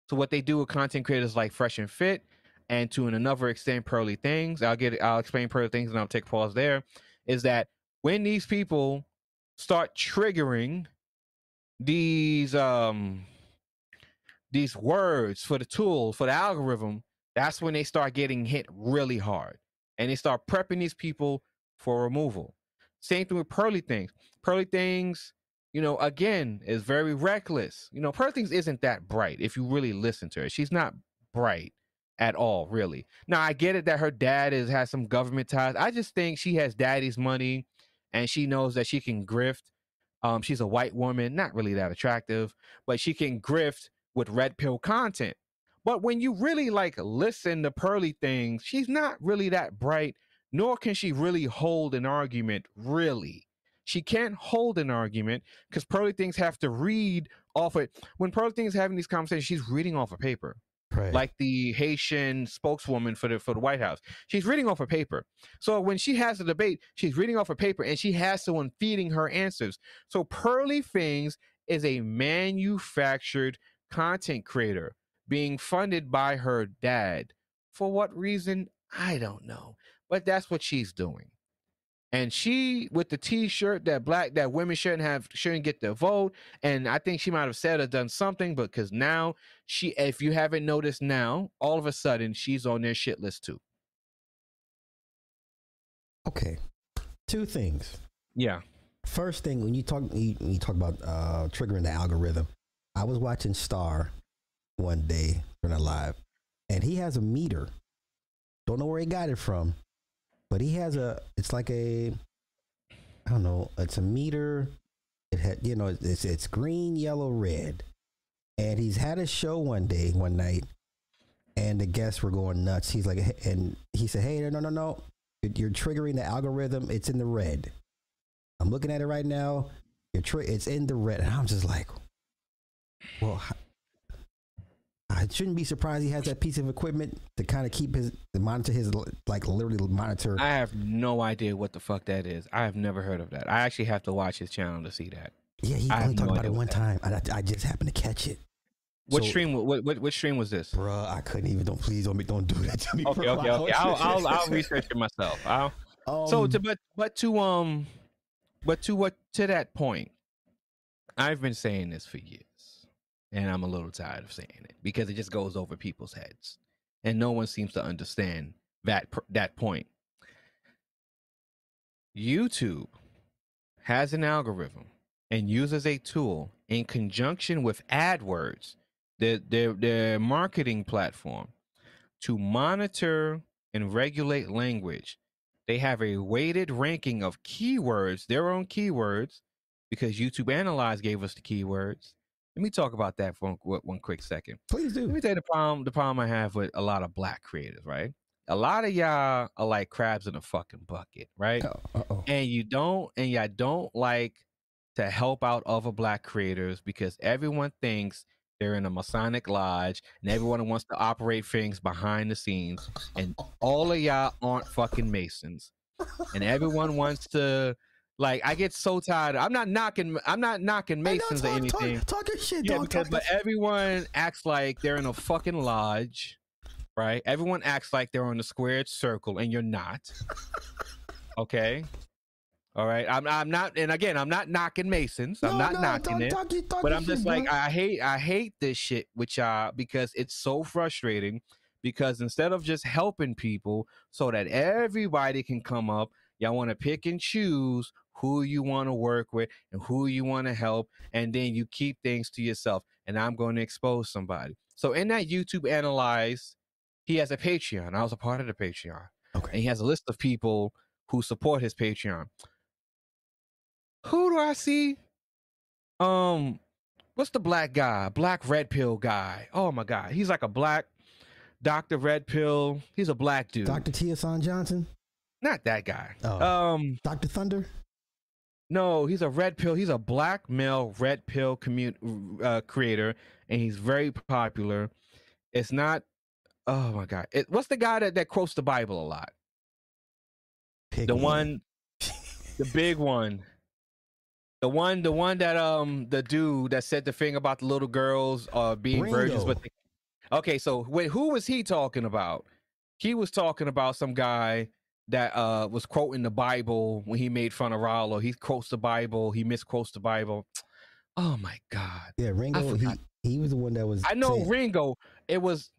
So what they do with content creators like Fresh and Fit, and to another extent, Pearly Things, I'll explain Pearly Things, and I'll take pause there, is that when these people start triggering these words for the tool, for the algorithm, that's when they start getting hit really hard, and they start prepping these people for removal. Same thing with Pearly Things. Pearly Things, you know, again, is very reckless. You know, Pearly Things isn't that bright if you really listen to her. She's not bright at all, really. Now, I get it that her dad has some government ties. I just think she has daddy's money and she knows that she can grift. She's a white woman, not really that attractive, but she can grift with red pill content. But when you really like listen to Pearly Things, she's not really that bright, nor can she really hold an argument, really. She can't hold an argument because Pearly Things have to read off it. When Pearly Things is having these conversations, she's reading off a paper. Right. Like the Haitian spokeswoman for the White House. She's reading off a paper. So when she has a debate, she's reading off a paper and she has someone feeding her answers. So Pearly Things is a manufactured content creator being funded by her dad. For what reason? I don't know. But that's what she's doing. And she, with the T-shirt that women shouldn't get the vote. And I think she might have said or done something, but because now she, if you haven't noticed now, all of a sudden she's on their shit list too. Okay, two things. Yeah. First thing, when you talk about triggering the algorithm, I was watching Star one day during a live, and he has a meter. Don't know where he got it from. But he has it's a meter. It had, you know, it's green, yellow, red. And he's had a show one night, and the guests were going nuts. He's like, and he said, hey, no. You're triggering the algorithm. It's in the red. I'm looking at it right now. It's in the red. And I'm just like, well, I shouldn't be surprised he has that piece of equipment to kind of keep monitor. I have no idea what the fuck that is. I have never heard of that. I actually have to watch his channel to see that. Yeah, he only talked about it one time. I just happened to catch it. What stream was this? Bruh, I couldn't even. Don't do that to me. Okay. I'll research it myself. To that point, I've been saying this for years. And I'm a little tired of saying it because it just goes over people's heads and no one seems to understand that point. YouTube has an algorithm and uses a tool in conjunction with AdWords, their marketing platform, to monitor and regulate language. They have a weighted ranking of keywords, their own keywords, because YouTube Analyze gave us the keywords. Let me talk about that for one quick second. Please do. Let me tell you the problem I have with a lot of black creators, right? A lot of y'all are like crabs in a fucking bucket, right? Uh-oh. And y'all don't like to help out other black creators because everyone thinks they're in a Masonic lodge and everyone wants to operate things behind the scenes. And all of y'all aren't fucking Masons. And everyone wants to... Like, I get so tired. I'm not knocking Masons or anything. Talking shit, yeah, but everyone acts like they're in a fucking lodge, right? Everyone acts like they're on the squared circle, and you're not. Okay, all right. I'm not. And again, I'm not knocking Masons. I hate this shit with y'all because it's so frustrating. Because instead of just helping people so that everybody can come up, y'all want to pick and choose who you want to work with and who you want to help, and then you keep things to yourself. And I'm going to expose somebody. So in that YouTube Analyze, he has a Patreon. I was a part of the Patreon. Okay. And he has a list of people who support his Patreon. Who do I see? What's the black guy? Black red pill guy. Oh my God. He's like a black Dr. Red Pill. He's a black dude. Dr. T.S.N. Johnson? Not that guy. Oh. Dr. Thunder? No, he's a red pill. He's a black male red pill creator, and he's very popular. It's not. Oh my God! What's the guy that quotes the Bible a lot? Pig the one, the big one, the one that the dude that said the thing about the little girls being Ringo. Virgins. But okay, so who was he talking about? He was talking about some guy that was quoting the Bible when he made fun of Rollo. He quotes the Bible. He misquotes the Bible. Oh my God. Yeah, Ringo, he was the one that was... I know saying. Ringo. It was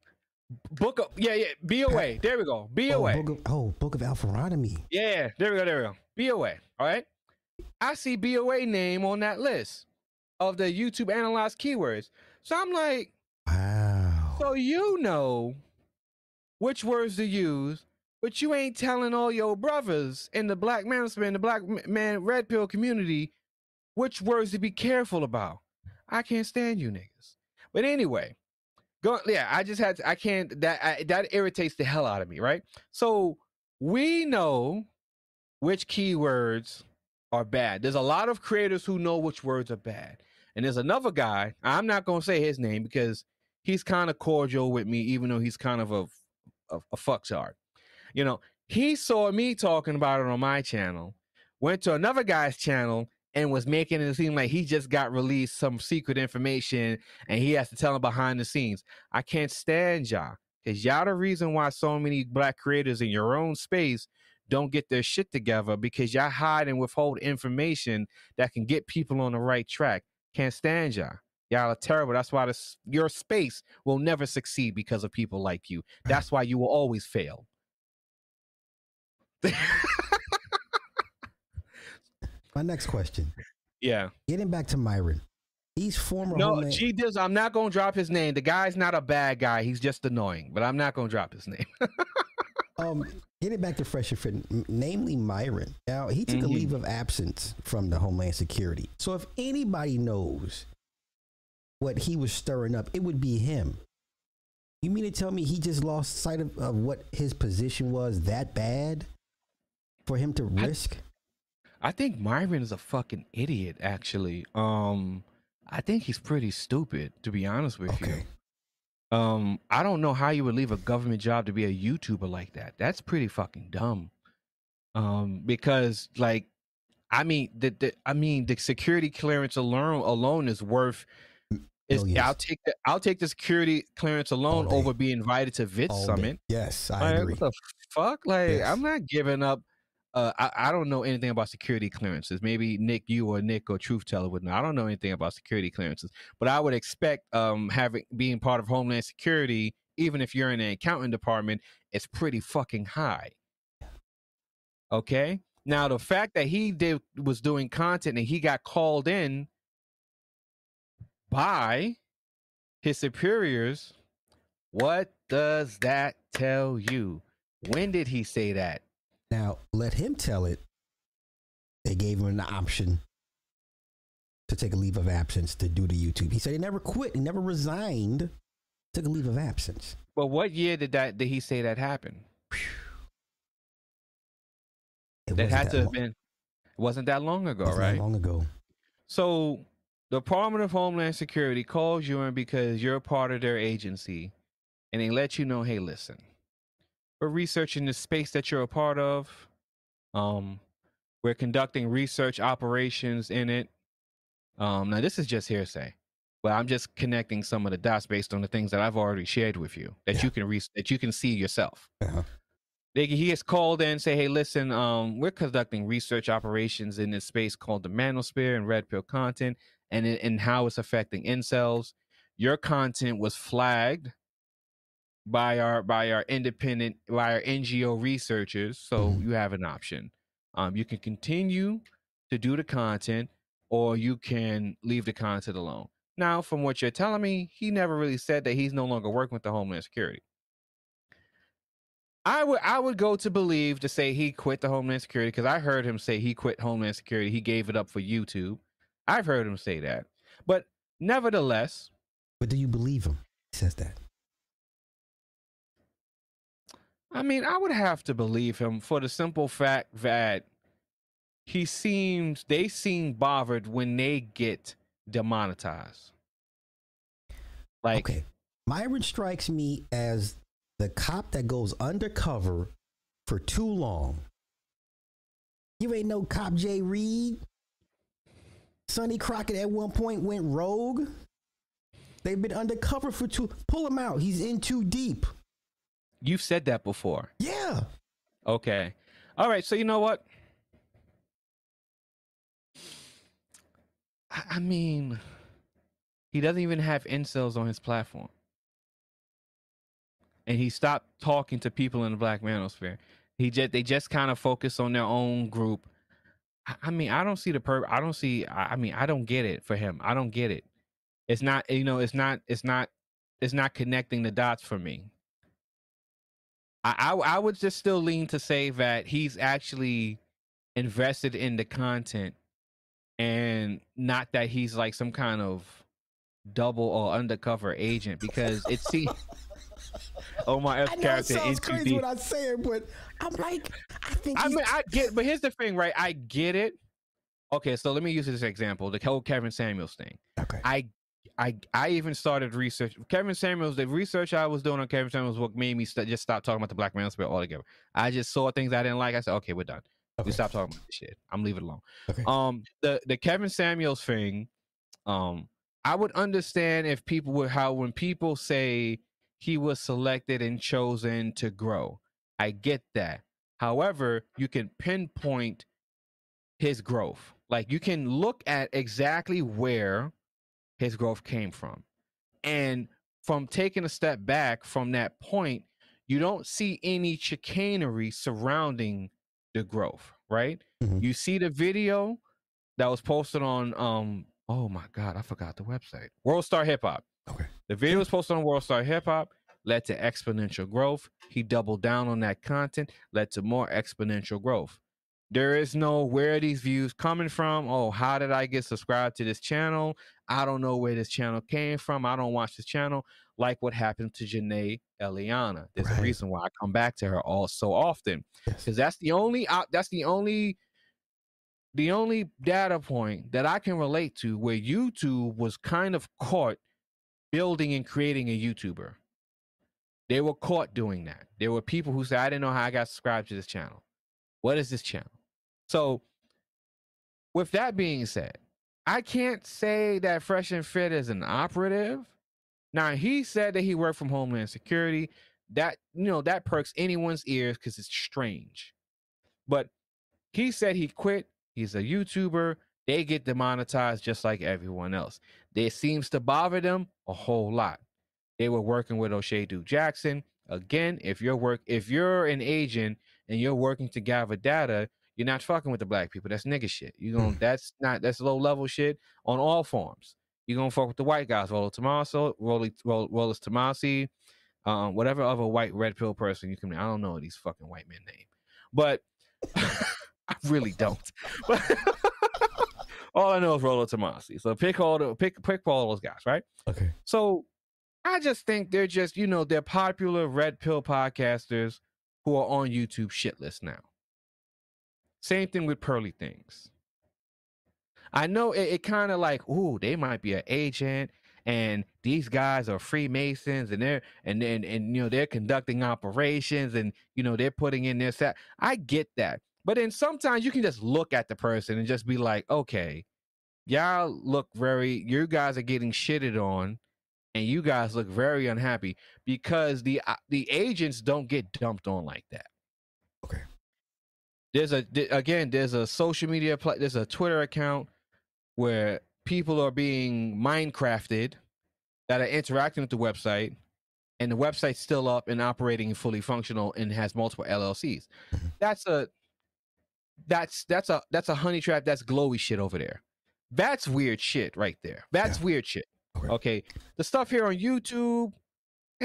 Book of... Yeah, BOA. There we go. BOA. Book of Alpharonomy. Yeah, there we go. BOA. All right? I see BOA name on that list of the YouTube analyzed keywords. So I'm like, wow. So you know which words to use, but you ain't telling all your brothers in the black manosphere, in the black man red pill community, which words to be careful about. I can't stand you niggas. But anyway, I just had to, that irritates the hell out of me, right? So we know which keywords are bad. There's a lot of creators who know which words are bad. And there's another guy, I'm not going to say his name because he's kind of cordial with me, even though he's kind of a fuckshard. You know, he saw me talking about it on my channel, went to another guy's channel, and was making it seem like he just got released some secret information and he has to tell him behind the scenes. I can't stand y'all, because y'all the reason why so many black creators in your own space don't get their shit together, because y'all hide and withhold information that can get people on the right track. Can't stand y'all. Y'all are terrible. That's why your space will never succeed because of people like you. That's why you will always fail. My next question. Yeah. Getting back to Myron. He's former. No, I'm not going to drop his name. The guy's not a bad guy. He's just annoying, but I'm not going to drop his name. Getting back to Fresh and Fit, namely Myron. Now, he took a leave of absence from the Homeland Security. So if anybody knows what he was stirring up, it would be him. You mean to tell me he just lost sight of what his position was that bad for him to risk? I think Myron is a fucking idiot, actually. I think he's pretty stupid, to be honest with you. I don't know how you would leave a government job to be a YouTuber like that. That's pretty fucking dumb. Because, like, I mean, the security clearance alone is worth. I'll take the security clearance alone over being invited to VidSummit. Yes, I agree. What the fuck? Like, yes. I'm not giving up. I don't know anything about security clearances. Maybe Nick or Truth Teller would know. I don't know anything about security clearances, but I would expect being part of Homeland Security, even if you're in an accounting department, it's pretty fucking high. Okay. Now the fact that he was doing content and he got called in by his superiors, what does that tell you? When did he say that? Now, let him tell it. They gave him an option to take a leave of absence to do the YouTube. He said he never quit. He never resigned. Took a leave of absence. Well, what year did he say that happened? That had to have been. It wasn't that long ago, right? Long ago. So, the Department of Homeland Security calls you in because you're a part of their agency, and they let you know, hey, listen. We're researching the space that you're a part of. We're conducting research operations in it. Now, this is just hearsay, but I'm just connecting some of the dots based on the things that I've already shared with you that you can see yourself. He is called in and say, hey, listen, we're conducting research operations in this space called the Manosphere and Red Pill content and how it's affecting incels. Your content was flagged by our NGO researchers, so you have an option. You can continue to do the content, or you can leave the content alone. Now, from what you're telling me, he never really said that he's no longer working with the Homeland Security. I would go to believe to say he quit the Homeland Security, because I heard him say he quit Homeland Security. He gave it up for YouTube. I've heard him say that, but nevertheless. But do you believe him? He says that. I mean, I would have to believe him for the simple fact that they seem bothered when they get demonetized. Like, okay. Myron strikes me as the cop that goes undercover for too long. You ain't no cop J. Reed. Sonny Crockett at one point went rogue. They've been undercover for too. Pull him out. He's in too deep. You've said that before. Yeah. Okay. All right. So you know what? I mean, he doesn't even have incels on his platform. And he stopped talking to people in the black manosphere. They just kind of focus on their own group. I mean, I don't see the purpose. I don't see. I mean, I don't get it for him. I don't get it. It's not. You know, it's not. It's not. It's not connecting the dots for me. I would just still lean to say that he's actually invested in the content, and not that he's like some kind of double or undercover agent, because it seems. Omar F. character. It sounds crazy when I say it, but I'm like, I think. I mean, I get. But here's the thing, right? I get it. Okay, so let me use this example: the whole Kevin Samuels thing. Okay. I even started research. Kevin Samuels. The research I was doing on Kevin Samuels' work made me just stop talking about the Black Manosphere altogether. I just saw things I didn't like. I said, okay, we're done. Okay. We stop talking about this shit. I'm leaving it alone. Okay. The Kevin Samuels thing. I would understand if people would when people say he was selected and chosen to grow. I get that. However, you can pinpoint his growth. Like, you can look at exactly where his growth came from. And from taking a step back from that point, you don't see any chicanery surrounding the growth, right? Mm-hmm. You see the video that was posted on, oh my God, I forgot the website. World Star Hip Hop. Okay. The video was posted on World Star Hip Hop, led to exponential growth. He doubled down on that content, led to more exponential growth. There is no where these views coming from. Oh, how did I get subscribed to this channel? I don't know where this channel came from. I don't watch this channel. Like what happened to Janae Eliana. There's a reason why I come back to her all so often, because that's the only data point that I can relate to where YouTube was kind of caught building and creating a YouTuber. They were caught doing that. There were people who said, I didn't know how I got subscribed to this channel. What is this channel? So with that being said, I can't say that Fresh and Fit is an operative. Now, he said that he worked from Homeland Security. That, you know, that perks anyone's ears because it's strange. But he said he quit. He's a YouTuber. They get demonetized just like everyone else. This seems to bother them a whole lot. They were working with O'Shea Jackson. Again, if you're an agent and you're working to gather data, you're not fucking with the Black people. That's nigga shit. You don't. That's low level shit on all forms. You're gonna fuck with the white guys, Rollo Tomassi, whatever other white red pill person you can be. I don't know these fucking white men name, but I really don't. But all I know is Rollo Tomassi. So pick all those guys, right? Okay. So I just think they're just, you know, they're popular red pill podcasters who are on YouTube shitless now. Same thing with Pearly Things. I know it kind of like, ooh, they might be an agent, and these guys are Freemasons, and they're conducting operations, and you know they're putting in their set. I get that. But then sometimes you can just look at the person and just be like, okay, you guys are getting shitted on, and you guys look very unhappy, because the agents don't get dumped on like that. Okay. There's a social media, there's a Twitter account where people are being Minecrafted that are interacting with the website, and the website's still up and operating fully functional and has multiple LLCs. That's a honey trap. That's glowy shit over there. That's weird shit right there. That's weird shit. Okay. The stuff here on YouTube,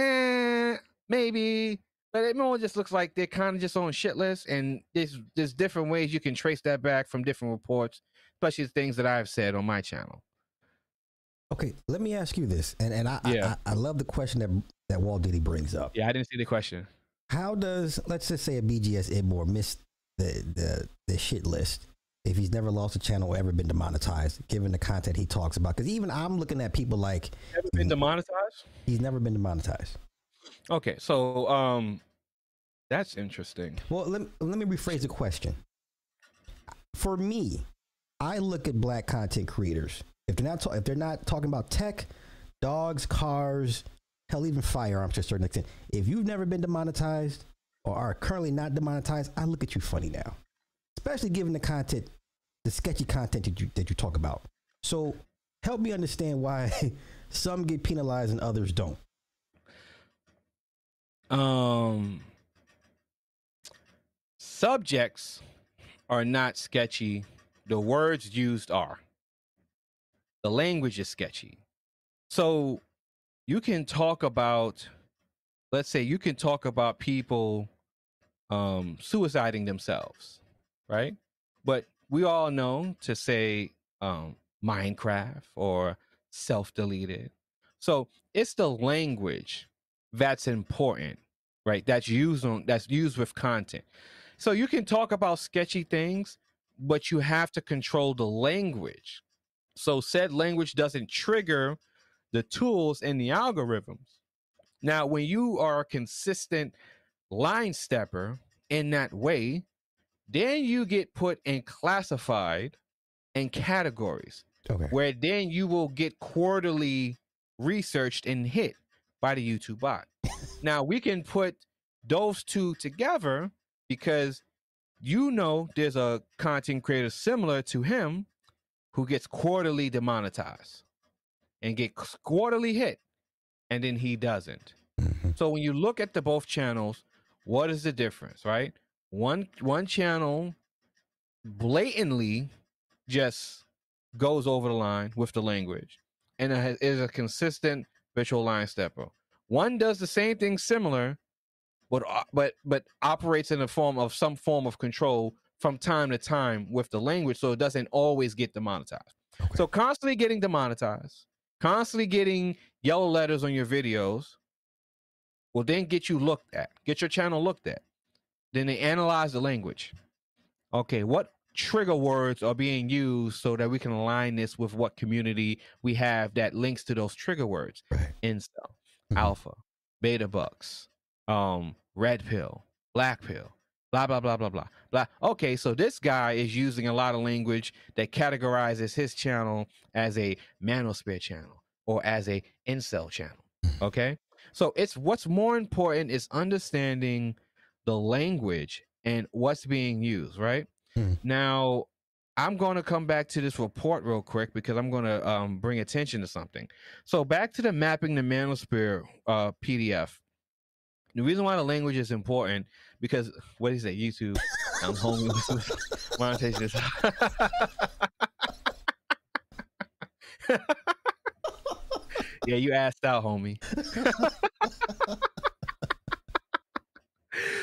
maybe, but it more just looks like they're kind of just on shit lists, and there's different ways you can trace that back from different reports, especially the things that I've said on my channel. Okay, let me ask you this, I love the question that Walt Diddy brings up. Yeah, I didn't see the question. How does, let's just say a BGS Idmore missed the shit list if he's never lost a channel or ever been demonetized, given the content he talks about? Because even I'm looking at people like, never been demonetized? He's never been demonetized. Okay, so that's interesting. Well, let me rephrase the question. For me, I look at Black content creators. If they're not talking about tech, dogs, cars, hell, even firearms to a certain extent. If you've never been demonetized or are currently not demonetized, I look at you funny now, especially given the content, the sketchy content that you talk about. So help me understand why some get penalized and others don't. Subjects are not sketchy The words used are. The language is sketchy. So you can talk about, let's say you can talk about people suiciding themselves, right? But we all know to say Minecraft or self-deleted. So it's the language that's important, right? That's used on, that's used with content. So you can talk about sketchy things, but you have to control the language. So said language doesn't trigger the tools and the algorithms. Now, when you are a consistent line stepper in that way, then you get put in classified and categories, okay, where then you will get quarterly researched and hit by the YouTube bot. Now, we can put those two together because, you know, there's a content creator similar to him who gets quarterly demonetized and get quarterly hit, and then he doesn't. So when you look at the both channels, what is the difference, right? One channel blatantly just goes over the line with the language and is a consistent visual line stepper. One does the same thing similar, but operates in the form of some form of control from time to time with the language, so it doesn't always get demonetized. Okay. So constantly getting demonetized, constantly getting yellow letters on your videos will then get you looked at, get your channel looked at. Then they analyze the language. Okay, what trigger words are being used so that we can align this with what community we have that links to those trigger words? Right. Insta, alpha, beta bucks, red pill, black pill, blah, blah, blah, blah, blah, blah. Okay, so this guy is using a lot of language that categorizes his channel as a manosphere channel or as a incel channel, okay? So it's, what's more important is understanding the language and what's being used, right? Now, I'm going to come back to this report real quick because I'm going to bring attention to something. So back to the mapping the manosphere PDF. The reason why the language is important because what is that? YouTube, I'm home with monetization. Yeah, you asked out, homie.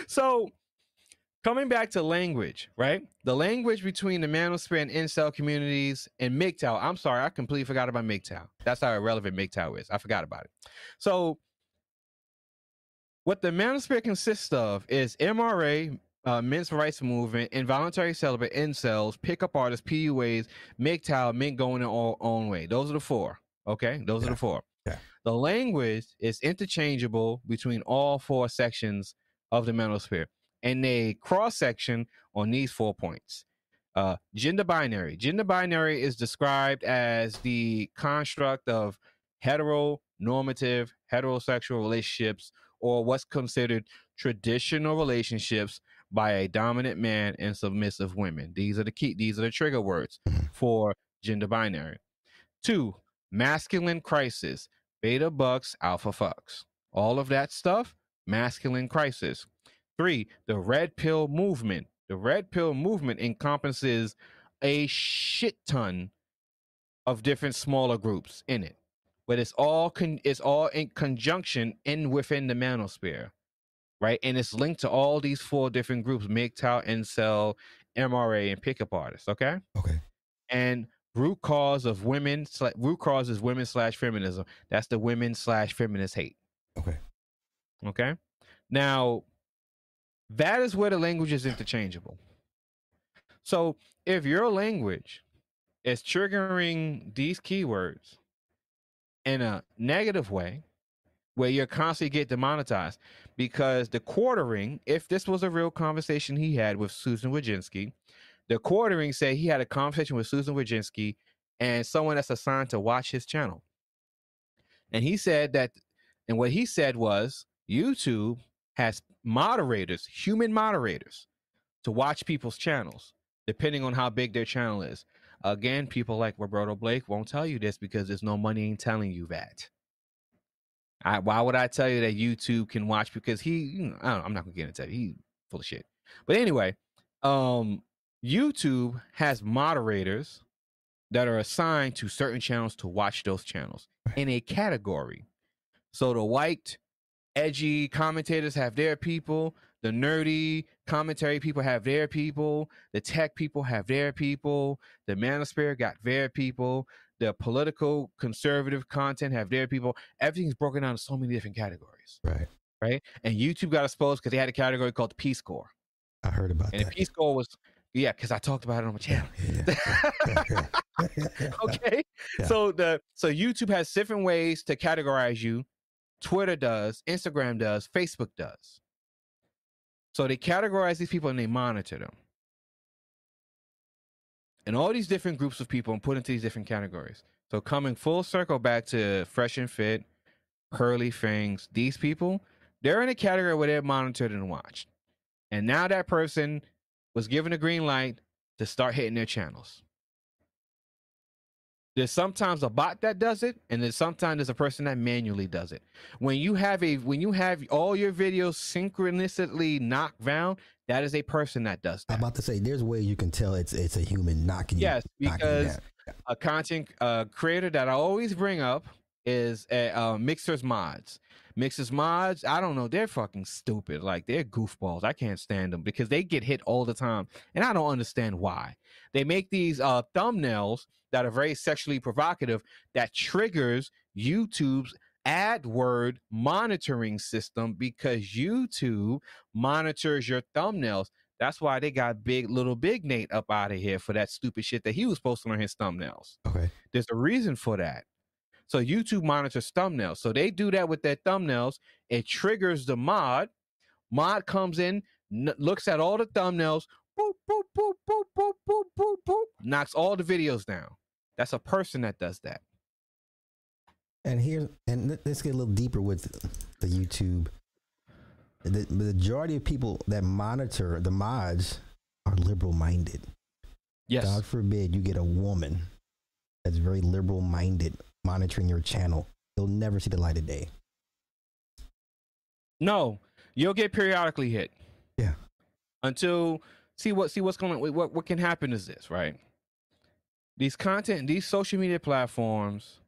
So, coming back to language, right? The language between the manosphere and incel communities and MGTOW. I'm sorry, I completely forgot about MGTOW. That's how irrelevant MGTOW is. I forgot about it. So, what the manosphere consists of is MRA, men's rights movement, involuntary celibate, incels, pickup artists, PUAs, MGTOW, men going in our own way. Those are the four. Okay, those are the four. Yeah. The language is interchangeable between all four sections of the manosphere, and they cross section on these 4 points. Gender binary. Gender binary is described as the construct of heteronormative, heterosexual relationships, or what's considered traditional relationships by a dominant man and submissive women. These are the key, these are the trigger words for gender binary. 2, masculine crisis, beta bucks, alpha fucks. All of that stuff, masculine crisis. 3, the red pill movement. The red pill movement encompasses a shit ton of different smaller groups in it. But it's all in conjunction in within the manosphere, right? And it's linked to all these four different groups: MGTOW, incel, MRA, and pickup artists. Okay. Okay. And root cause of women. Root cause is women/feminism. That's the women/feminist hate. Okay. Okay. Now, that is where the language is interchangeable. So if your language is triggering these keywords in a negative way, where you're constantly get demonetized, because the quartering, if this was a real conversation he had with Susan Wojcinski, the quartering said he had a conversation with Susan Wojcinski and someone that's assigned to watch his channel. And he said that, and what he said was, YouTube has moderators, human moderators, to watch people's channels, depending on how big their channel is. Again, people like Roberto Blake won't tell you this because there's no money in telling you that. Why would I tell you that YouTube can watch? Because he, you know, I don't know, I'm not going to get into it. He's full of shit. But anyway, YouTube has moderators that are assigned to certain channels to watch those channels in a category. So the white, edgy commentators have their people. The nerdy commentary people have their people. The tech people have their people. The Manosphere got their people. The political conservative content have their people. Everything's broken down in so many different categories. Right. Right. And YouTube got exposed because they had a category called the Peace Corps. I heard about that. And the Peace Corps was, yeah, because I talked about it on my channel. Okay. Yeah. So YouTube has different ways to categorize you. Twitter does, Instagram does, Facebook does. So they categorize these people and they monitor them. And all these different groups of people and put into these different categories. So coming full circle back to Fresh and Fit, Pearly Things, these people, they're in a category where they're monitored and watched. And now that person was given a green light to start hitting their channels. There's sometimes a bot that does it, and then sometimes there's a person that manually does it. When you have all your videos synchronously knocked down, that is a person that does that. I'm about to say there's ways you can tell it's a human knocking. Yes, because a content creator that I always bring up is Mixer's Mods. Mixer's Mods, I don't know, they're fucking stupid. Like, they're goofballs. I can't stand them because they get hit all the time, and I don't understand why. They make these thumbnails that are very sexually provocative that triggers YouTube's AdWord monitoring system because YouTube monitors your thumbnails. That's why they got little big Nate up out of here for that stupid shit that he was posting on his thumbnails. Okay. There's a reason for that. So YouTube monitors thumbnails. So they do that with their thumbnails. It triggers the mod. Mod comes in, looks at all the thumbnails, boop, boop, boop, boop, boop, boop, boop, boop, knocks all the videos down. That's a person that does that. And here, and let's get a little deeper with the YouTube. The majority of people that monitor the mods are liberal-minded. Yes. God forbid you get a woman that's very liberal-minded monitoring your channel. You'll never see the light of day. No, you'll get periodically hit. Yeah. Until see what's going on. What can happen is this, right? These social media platforms,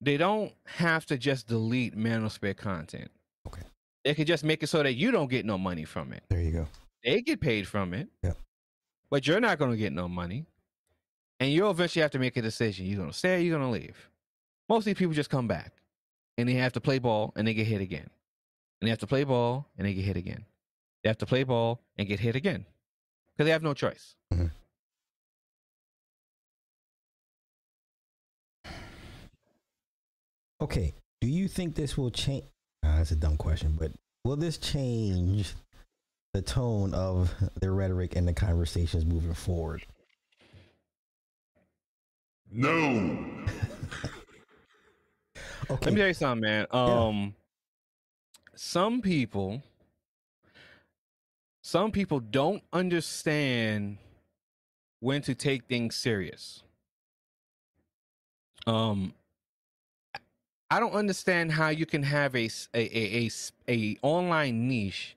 they don't have to just delete Manosphere content. Okay. They could just make it so that you don't get no money from it. There you go. They get paid from it. Yeah. But you're not going to get no money. And you'll eventually have to make a decision. You're going to stay or you're going to leave. Mostly people just come back and they have to play ball and they get hit again. And they have to play ball and they get hit again. They have to play ball and get hit again because they have no choice. Mm-hmm. Okay. Do you think this will change? That's a dumb question, but will this change the tone of their rhetoric and the conversations moving forward? No. Okay. Let me tell you something, man. Some people don't understand when to take things serious. I don't understand how you can have a online niche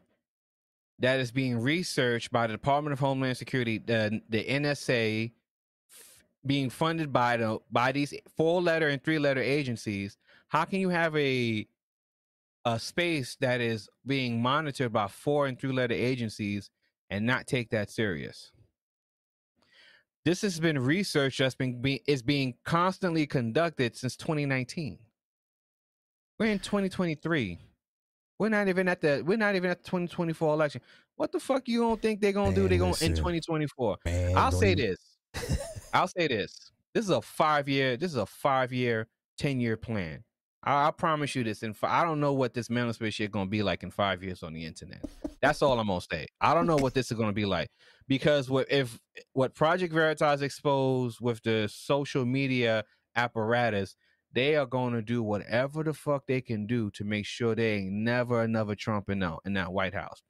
that is being researched by the Department of Homeland Security, the NSA, being funded by these 4-letter and 3-letter agencies. How can you have a space that is being monitored by 4- and 3-letter agencies and not take that serious? This has been research that's being constantly conducted since 2019. We're in 2023. We're not even at the 2024 election. What the fuck you don't think they're gonna do? They're gonna in 2024. Man, I'll say this. I'll say this. This is a 10-year plan. I promise you this. I don't know what this Manosphere shit gonna be like in 5 years on the internet. That's all I'm gonna say. I don't know what this is gonna be like, because what Project Veritas exposed with the social media apparatus, they are gonna do whatever the fuck they can do to make sure there ain't never another Trump in that White House.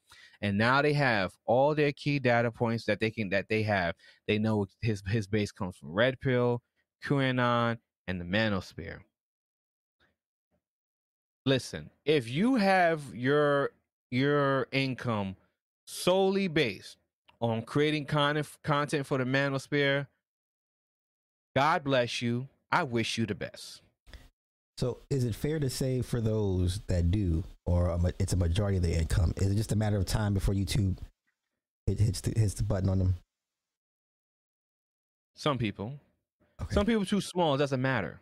And now they have all their key data points that they have. They know his base comes from Red Pill, QAnon, and the Manosphere. Listen, if you have your income solely based on creating content for the Manosphere. God bless you. I wish you the best. So is it fair to say for those that do, or it's a majority of the income, is it just a matter of time before YouTube hits the button on them? Some people. Okay. Some people too small. It doesn't matter.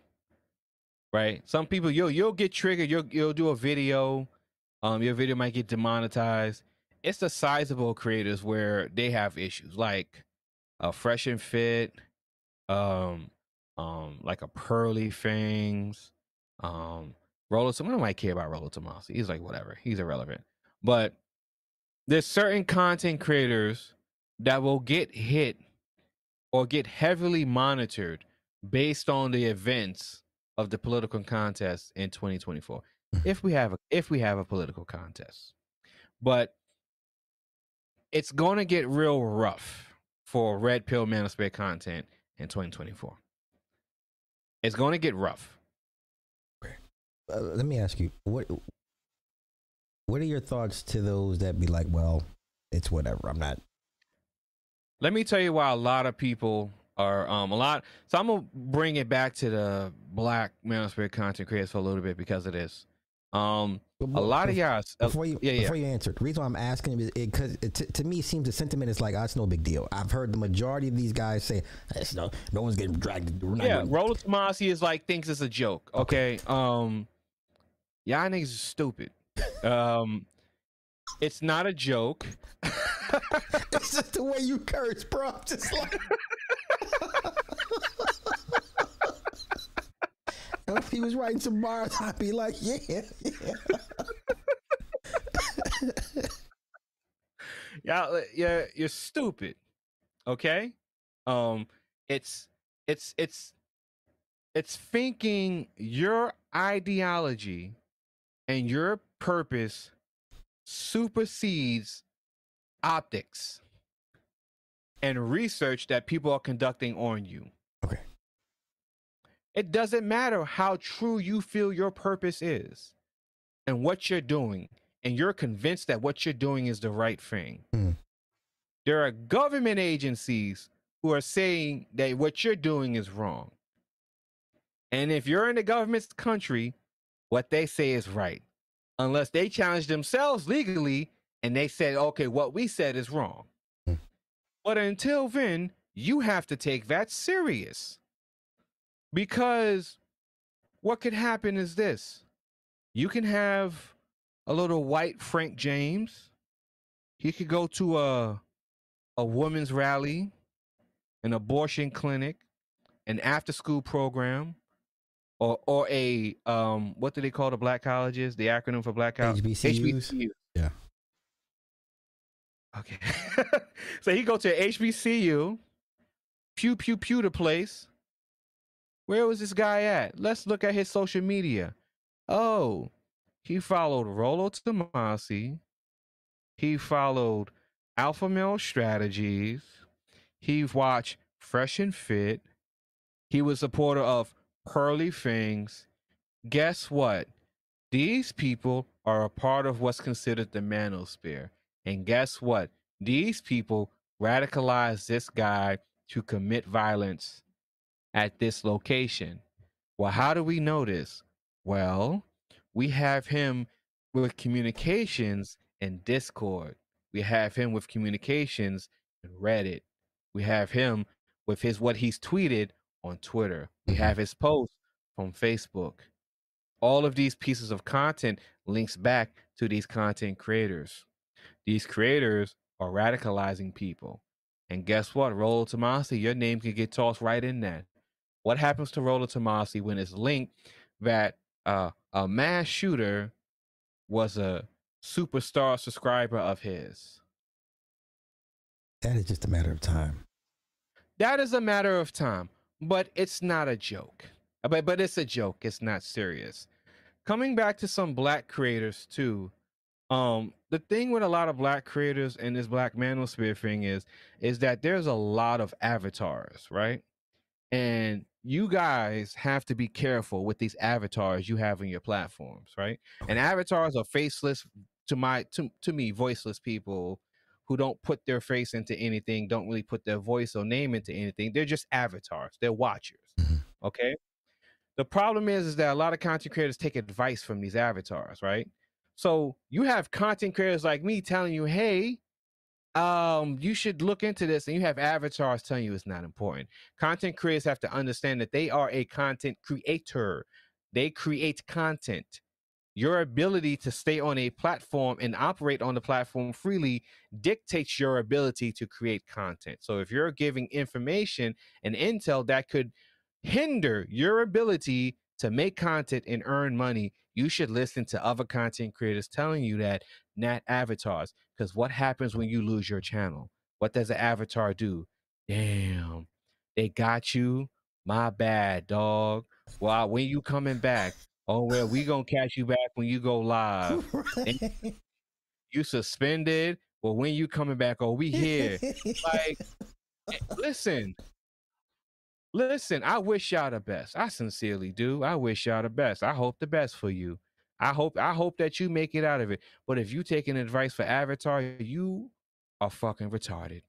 Right? Some people, you'll get triggered. You'll do a video. Your video might get demonetized. It's the sizable creators where they have issues, like Fresh and Fit, like a Pearly Things, Rollo. Someone might care about Rollo Tomassi. He's like, whatever. He's irrelevant. But there's certain content creators that will get hit or get heavily monitored based on the events of the political contest in 2024. If we have a political contest. But it's going to get real rough for Red Pill Manosphere content in 2024. It's going to get rough. Let me ask you, what are your thoughts to those that be like, well, it's whatever, I'm not. Let me tell you why a lot of people are so I'm going to bring it back to the Black Manosphere content creators for a little bit because of this. A lot of y'all before you answer, the reason why I'm asking is because to me it seems the sentiment is like, oh, it's no big deal. I've heard the majority of these guys say it's no one's getting dragged. Yeah, Rollo Tomassi is like, thinks it's a joke. Okay. Y'all niggas are stupid. It's not a joke. It's just the way you curse, bro. I'm just like if he was writing some bars, I'd be like, yeah. yeah, you're stupid. Okay? It's thinking your ideology and your purpose supersedes optics and research that people are conducting on you. Okay. It doesn't matter how true you feel your purpose is and what you're doing, and you're convinced that what you're doing is the right thing. Mm. There are government agencies who are saying that what you're doing is wrong. And if you're in the government's country, what they say is right, unless they challenge themselves legally and they said, okay, what we said is wrong. Mm. But until then, you have to take that serious. Because what could happen is this. You can have a little white Frank James. He could go to a woman's rally, an abortion clinic, an after-school program, or a, what do they call the black colleges? The acronym for black colleges? HBCUs. HBCU. Yeah. Okay. So he go to HBCU, pew, pew, pew the place. Where was this guy at? Let's look at his social media. Oh, he followed Rollo Tomassi. He followed Alpha Male Strategies. He watched Fresh and Fit. He was a supporter of Pearly Things. Guess what? These people are a part of what's considered the Manosphere. And guess what? These people radicalized this guy to commit violence at this location. Well, how do we know this? Well, we have him with communications in Discord. We have him with communications in Reddit. We have him with what he's tweeted on Twitter. We have his posts from Facebook. All of these pieces of content links back to these content creators. These creators are radicalizing people. And guess what? Rollo Tomassi, your name can get tossed right in that. What happens to Rollo Tomassi when it's linked that a mass shooter was a superstar subscriber of his? That is just a matter of time. That is a matter of time, but it's not a joke. But it's a joke. It's not serious. Coming back to some black creators too. The thing with a lot of black creators and this Black Manosphere thing is that there's a lot of avatars, right? And you guys have to be careful with these avatars you have on your platforms, right? And avatars are faceless to me, voiceless people who don't put their face into anything, don't really put their voice or name into anything. They're just avatars. They're watchers. Okay. The problem is that a lot of content creators take advice from these avatars, right? So you have content creators like me telling you, hey, you should look into this, and you have avatars telling you it's not important. Content creators have to understand that they are a content creator. They create content. Your ability to stay on a platform and operate on the platform freely dictates your ability to create content. So if you're giving information and intel that could hinder your ability to make content and earn money, you should listen to other content creators telling you that, not avatars. Because what happens when you lose your channel? What does an avatar do? Damn, they got you. My bad, dog. Well, when you coming back? Oh, well, we gonna catch you back when you go live. Right. You suspended. Well, when you coming back? Oh, we here. Like, listen. Listen, I wish y'all the best. I sincerely do. I wish y'all the best. I hope the best for you. I hope that you make it out of it. But if you taking advice for avatar, you are fucking retarded.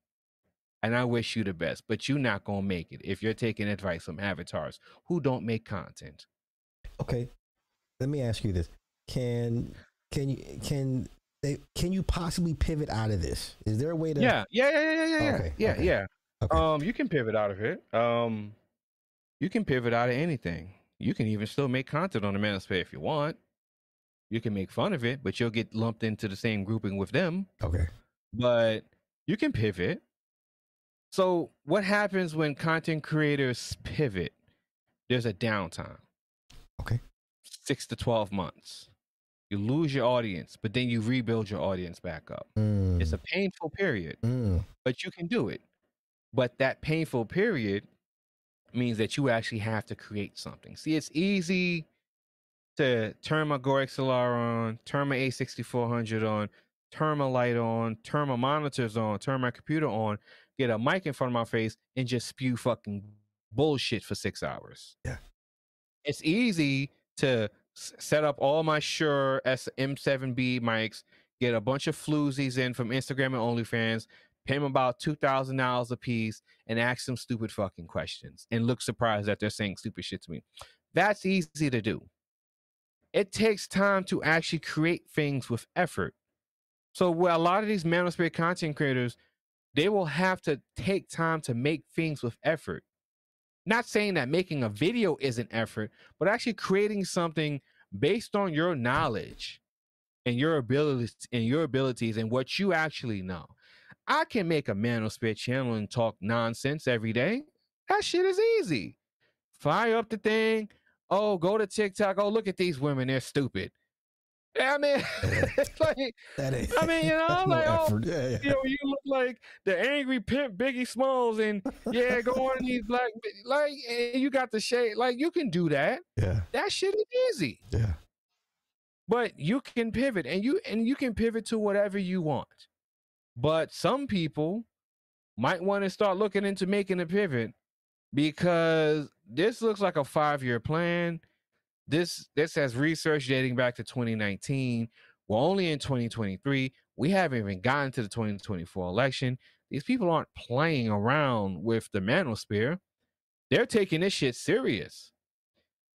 And I wish you the best, but you're not going to make it if you're taking advice from avatars who don't make content. Okay. Let me ask you this. Can you possibly pivot out of this? Is there a way to Okay. You can pivot out of it. You can pivot out of anything. You can even still make content on the Manosphere if you want. You can make fun of it, but you'll get lumped into the same grouping with them. Okay. But you can pivot. So what happens when content creators pivot? There's a downtime. Okay. 6 to 12 months. You lose your audience, but then you rebuild your audience back up. It's a painful period, but you can do it. But that painful period means that you actually have to create something. See, it's easy to turn my Gore XLR on, turn my A6400 on, turn my light on, turn my monitors on, turn my computer on, get a mic in front of my face, and just spew fucking bullshit for 6 hours. Yeah. It's easy to set up all my Shure SM7B mics, get a bunch of floozies in from Instagram and OnlyFans, pay them about $2,000 a piece and ask them stupid fucking questions and look surprised that they're saying stupid shit to me. That's easy to do. It takes time to actually create things with effort. So a lot of these Manosphere content creators, they will have to take time to make things with effort. Not saying that making a video is an effort, but actually creating something based on your knowledge and your abilities and what you actually know. I can make a Manosphere channel and talk nonsense every day. That shit is easy. Fire up the thing. Oh, go to TikTok. Oh, look at these women. They're stupid. I mean, you look like the angry pimp Biggie Smalls, and yeah, go on these black, like, and you got the shade. Like, you can do that. Yeah, that shit is easy. Yeah, but you can pivot, and you can pivot to whatever you want. But some people might want to start looking into making a pivot because this looks like a 5-year plan. This has research dating back to 2019. We're only in 2023. We haven't even gotten to the 2024 election. These people aren't playing around with the Manosphere. They're taking this shit serious.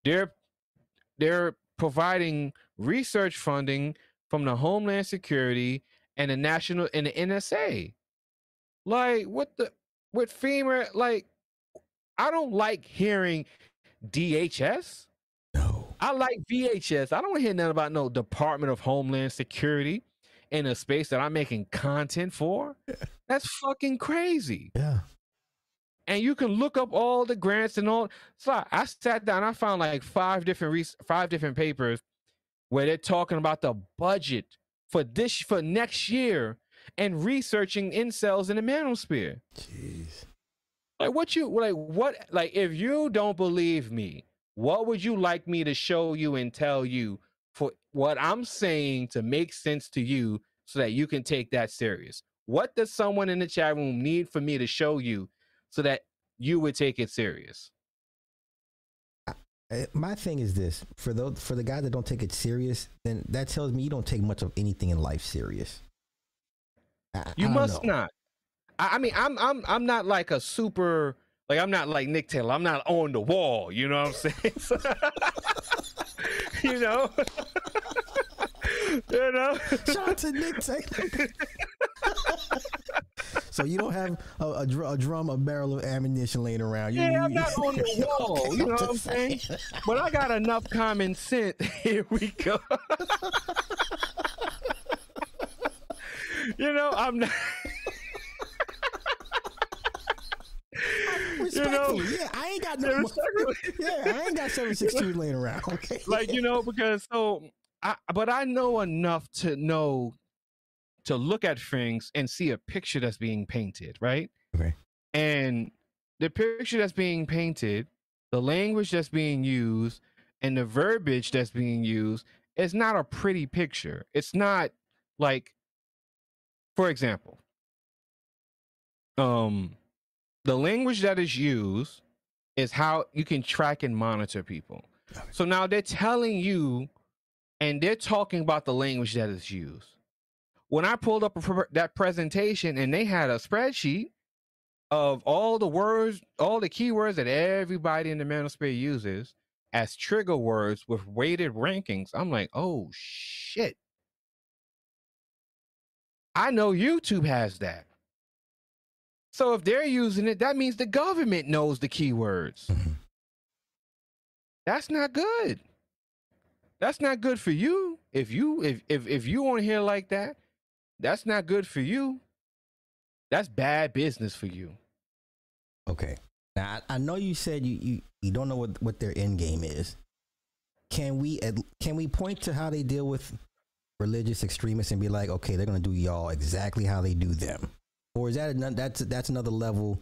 They're providing research funding from the Homeland Security and the national and the NSA. Like, what the, with FEMA, like, I don't like hearing DHS. No. I like VHS. I don't hear nothing about no Department of Homeland Security in a space that I'm making content for. Yeah. That's fucking crazy. Yeah. And you can look up all the grants and all. So I sat down, I found like five different papers where they're talking about the budget for next year and researching incels in the Manosphere. Jeez. Like, if you don't believe me, what would you like me to show you and tell you for what I'm saying to make sense to you so that you can take that serious? What does someone in the chat room need for me to show you so that you would take it serious? My thing is this, for the guys that don't take it serious, then that tells me you don't take much of anything in life serious. You must know. Not. I mean, I'm not like a super, like I'm not like Nick Taylor. I'm not on the wall. You know what I'm saying? So, you know. You know. Shout out to Nick Taylor. So you don't have a drum, a barrel of ammunition laying around. I'm not on the wall. Okay, you know what I'm saying? But I got enough common sense. Here we go. You know, I'm not. Respectfully, you know, yeah, I ain't got no. Yeah, I ain't got 762 laying around. Okay, like, you know, because so I know enough to know to look at things and see a picture that's being painted, right? Okay. And the picture that's being painted, the language that's being used, and the verbiage that's being used, it's not a pretty picture. It's not like, for example, the language that is used is how you can track and monitor people. So now they're telling you, and they're talking about the language that is used. When I pulled up that presentation and they had a spreadsheet of all the words, all the keywords that everybody in the Manosphere uses as trigger words with weighted rankings, I'm like, oh shit. I know YouTube has that. So if they're using it, that means the government knows the keywords. That's not good. That's not good for you. If you on here like that, that's not good for you. That's bad business for you. Okay. Now I know you said you don't know what their end game is. Can we point to how they deal with religious extremists and be like, okay, they're gonna do y'all exactly how they do them? Or is that that's another level?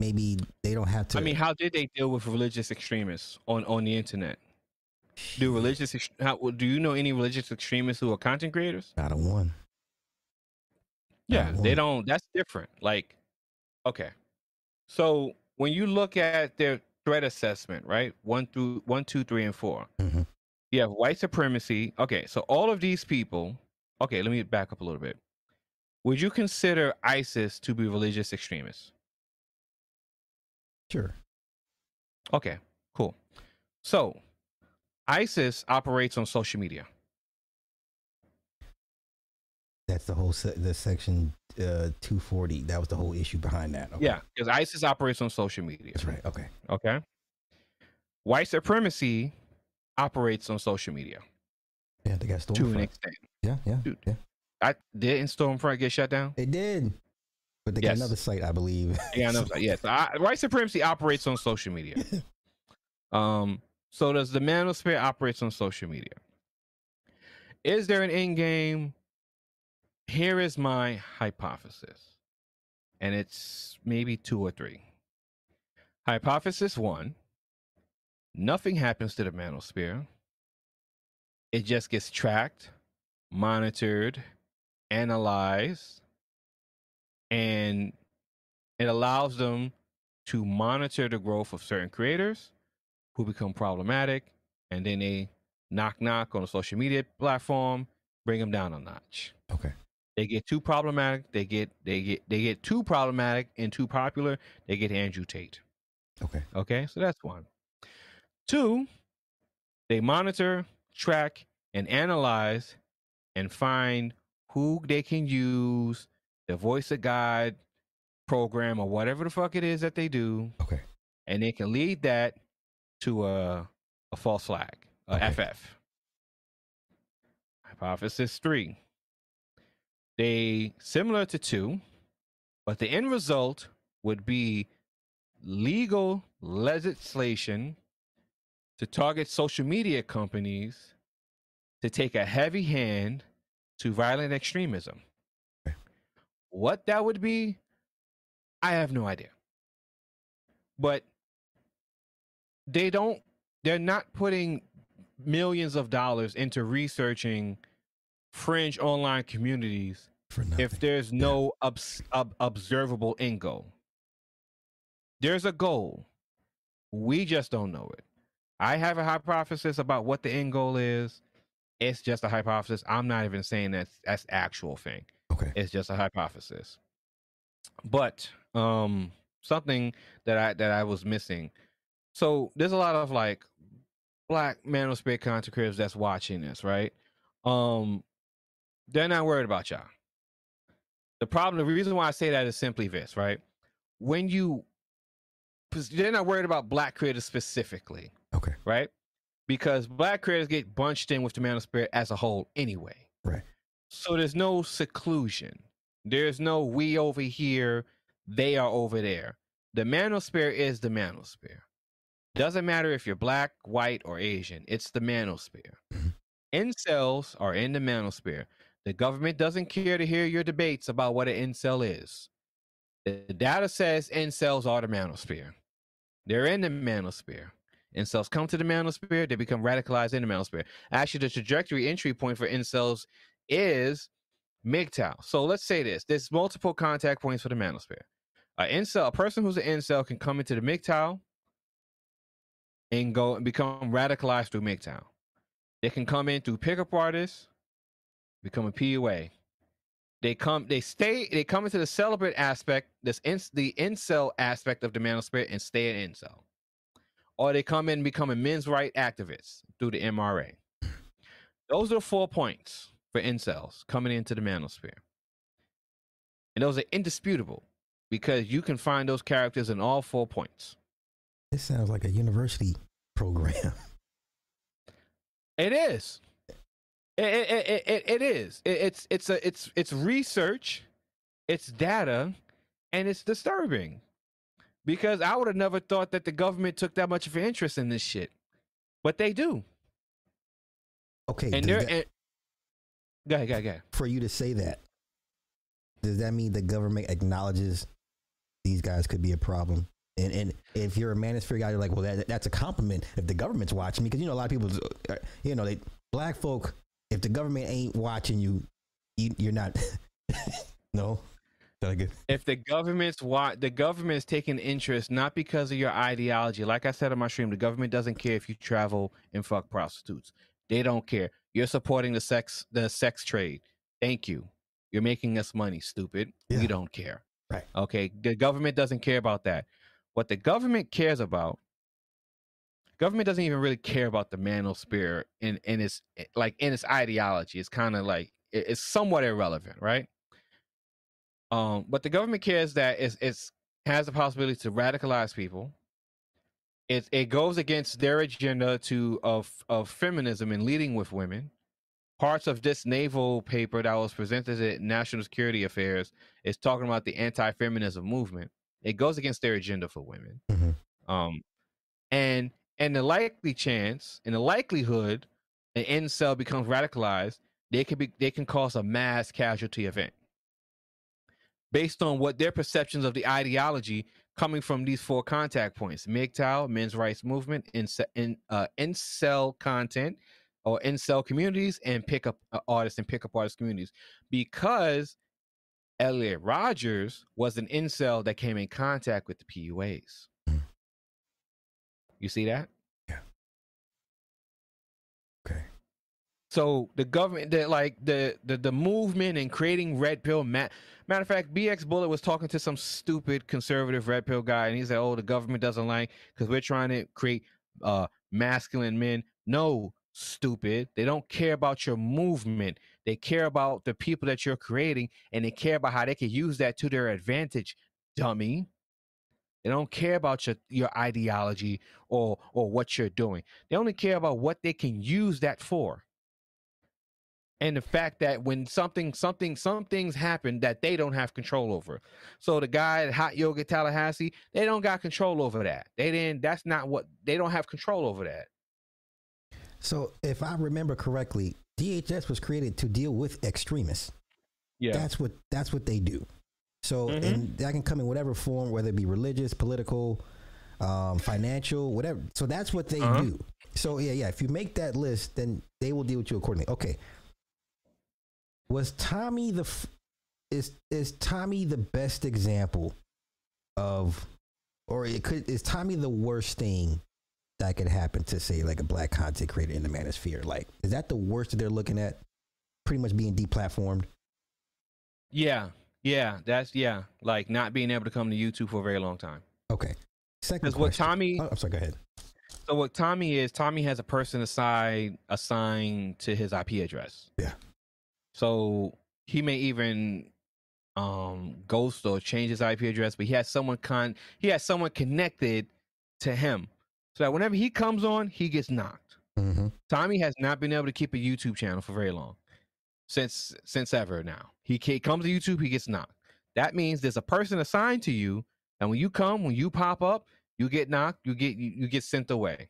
Maybe they don't have to. I mean, how did they deal with religious extremists on the internet? Do you know any religious extremists who are content creators? Not a one. Yeah, they don't. That's different. Like, okay, so when you look at their threat assessment, right? 1, 2, 3, and 4. Mm-hmm. You have white supremacy. Okay, so all of these people. Okay, let me back up a little bit. Would you consider ISIS to be religious extremists? Sure. Okay, cool. So ISIS operates on social media. That's the whole section 240. That was the whole issue behind that. Okay. Yeah, because ISIS operates on social media. That's right. Okay. Okay. White supremacy operates on social media. Yeah, they got stolen. To an extent. Yeah, yeah, dude. Yeah. Didn't Stormfront get shut down? They did, but they got another site, I believe. Yeah, yes. White supremacy operates on social media. So does the Manosphere operates on social media? Is there an end game? Here is my hypothesis, and it's maybe 2 or 3. Hypothesis 1: nothing happens to the Manosphere. It just gets tracked, monitored, analyze, and it allows them to monitor the growth of certain creators who become problematic, and then they knock on a social media platform, bring them down a notch. Okay. They get too problematic, they get too problematic and too popular, they get Andrew Tate. Okay. Okay, so that's 1. 2, they monitor, track, and analyze and find who they can use, the Voice of God program or whatever the fuck it is that they do. Okay. And they can lead that to a false flag, FF. Hypothesis 3. They, similar to 2, but the end result would be legal legislation to target social media companies to take a heavy hand to violent extremism. Okay. What that would be, I have no idea. But they're not putting millions of dollars into researching fringe online communities for nothing. If there's no observable end goal. There's a goal. We just don't know it. I have a hypothesis about what the end goal is. It's just a hypothesis. I'm not even saying that's actual thing. Okay. It's just a hypothesis. But something that I was missing. So there's a lot of like black Manosphere content creators that's watching this, right? They're not worried about y'all. The problem, the reason why I say that is simply this, right? When you, they're not worried about black creators specifically. Okay. Right? Because black creators get bunched in with the Manosphere as a whole anyway. Right. So there's no seclusion. There's no we over here, they are over there. The Manosphere is the Manosphere. Doesn't matter if you're black, white, or Asian. It's the Manosphere. Incels are in the Manosphere. The government doesn't care to hear your debates about what an incel is. The data says incels are the Manosphere. They're in the Manosphere. Incels come to the Manosphere. They become radicalized in the Manosphere. Actually, the trajectory entry point for incels is MGTOW. So let's say this. There's multiple contact points for the Manosphere. A person who's an incel can come into the MGTOW and go and become radicalized through MGTOW. They can come in through pickup artists, become a PUA. They come into the celibate aspect, the incel aspect of the Manosphere and stay an incel. Or they come in and become a men's right activist through the MRA. Those are 4 points for incels coming into the Manosphere. And those are indisputable because you can find those characters in all 4 points. This sounds like a university program. It is. It is. It's research, it's data, and it's disturbing. Because I would have never thought that the government took that much of an interest in this shit, but they do. Okay. And they're. Go ahead. For you to say that, does that mean the government acknowledges these guys could be a problem? And if you're a Manosphere guy, you're like, well, that's a compliment if the government's watching me, because you know a lot of people, you know, they black folk. If the government ain't watching you, you're not. No. If the government's taking interest not because of your ideology. Like I said on my stream, the government doesn't care if you travel and fuck prostitutes. They don't care. You're supporting the sex trade. Thank you. You're making us money, stupid. Yeah. We don't care. Right. Okay. The government doesn't care about that. What the government cares about, government doesn't even really care about the Manosphere in its ideology. It's kind of like it's somewhat irrelevant, right? But the government cares that it has the possibility to radicalize people. It goes against their agenda of feminism and leading with women. Parts of this naval paper that was presented at National Security Affairs is talking about the anti-feminism movement. It goes against their agenda for women. Mm-hmm. And the likely chance, in the likelihood, an incel becomes radicalized. They can cause a mass casualty event. Based on what their perceptions of the ideology coming from these 4 contact points: MGTOW, men's rights movement, incel content or incel communities, and pickup artist communities. Because Elliot Rogers was an incel that came in contact with the PUAs. You see that? Yeah. Okay. So the government, the movement and creating red pill. Matter of fact, BX Bullet was talking to some stupid conservative red pill guy, and he said, "Oh, the government doesn't like because we're trying to create masculine men." No, stupid. They don't care about your movement. They care about the people that you're creating, and they care about how they can use that to their advantage, dummy. They don't care about your ideology or what you're doing. They only care about what they can use that for. And the fact that when some things happen that they don't have control over. So the guy at Hot Yoga Tallahassee, they don't got control over that. They don't have control over that. So if I remember correctly, DHS was created to deal with extremists. Yeah. That's what they do. So mm-hmm. And that can come in whatever form, whether it be religious, political, financial, whatever. So that's what they uh-huh. do. So yeah, if you make that list, then they will deal with you accordingly. Okay. Was Tommy is Tommy the best example of, or is Tommy the worst thing that could happen to, say, like a black content creator in the Manosphere? Like, is that the worst that they're looking at? Pretty much being deplatformed? Yeah, that's, yeah, like not being able to come to YouTube for a very long time. Okay. Second question. What Tommy, oh, I'm sorry, go ahead. So what Tommy is, Tommy has a person assigned to his IP address. Yeah. So he may even ghost or change his IP address, but he has someone connected to him, so that whenever he comes on, he gets knocked. Mm-hmm. Tommy has not been able to keep a YouTube channel for very long, since ever now. He comes to YouTube, he gets knocked. That means there's a person assigned to you, and when you come, when you pop up, you get knocked, you get sent away.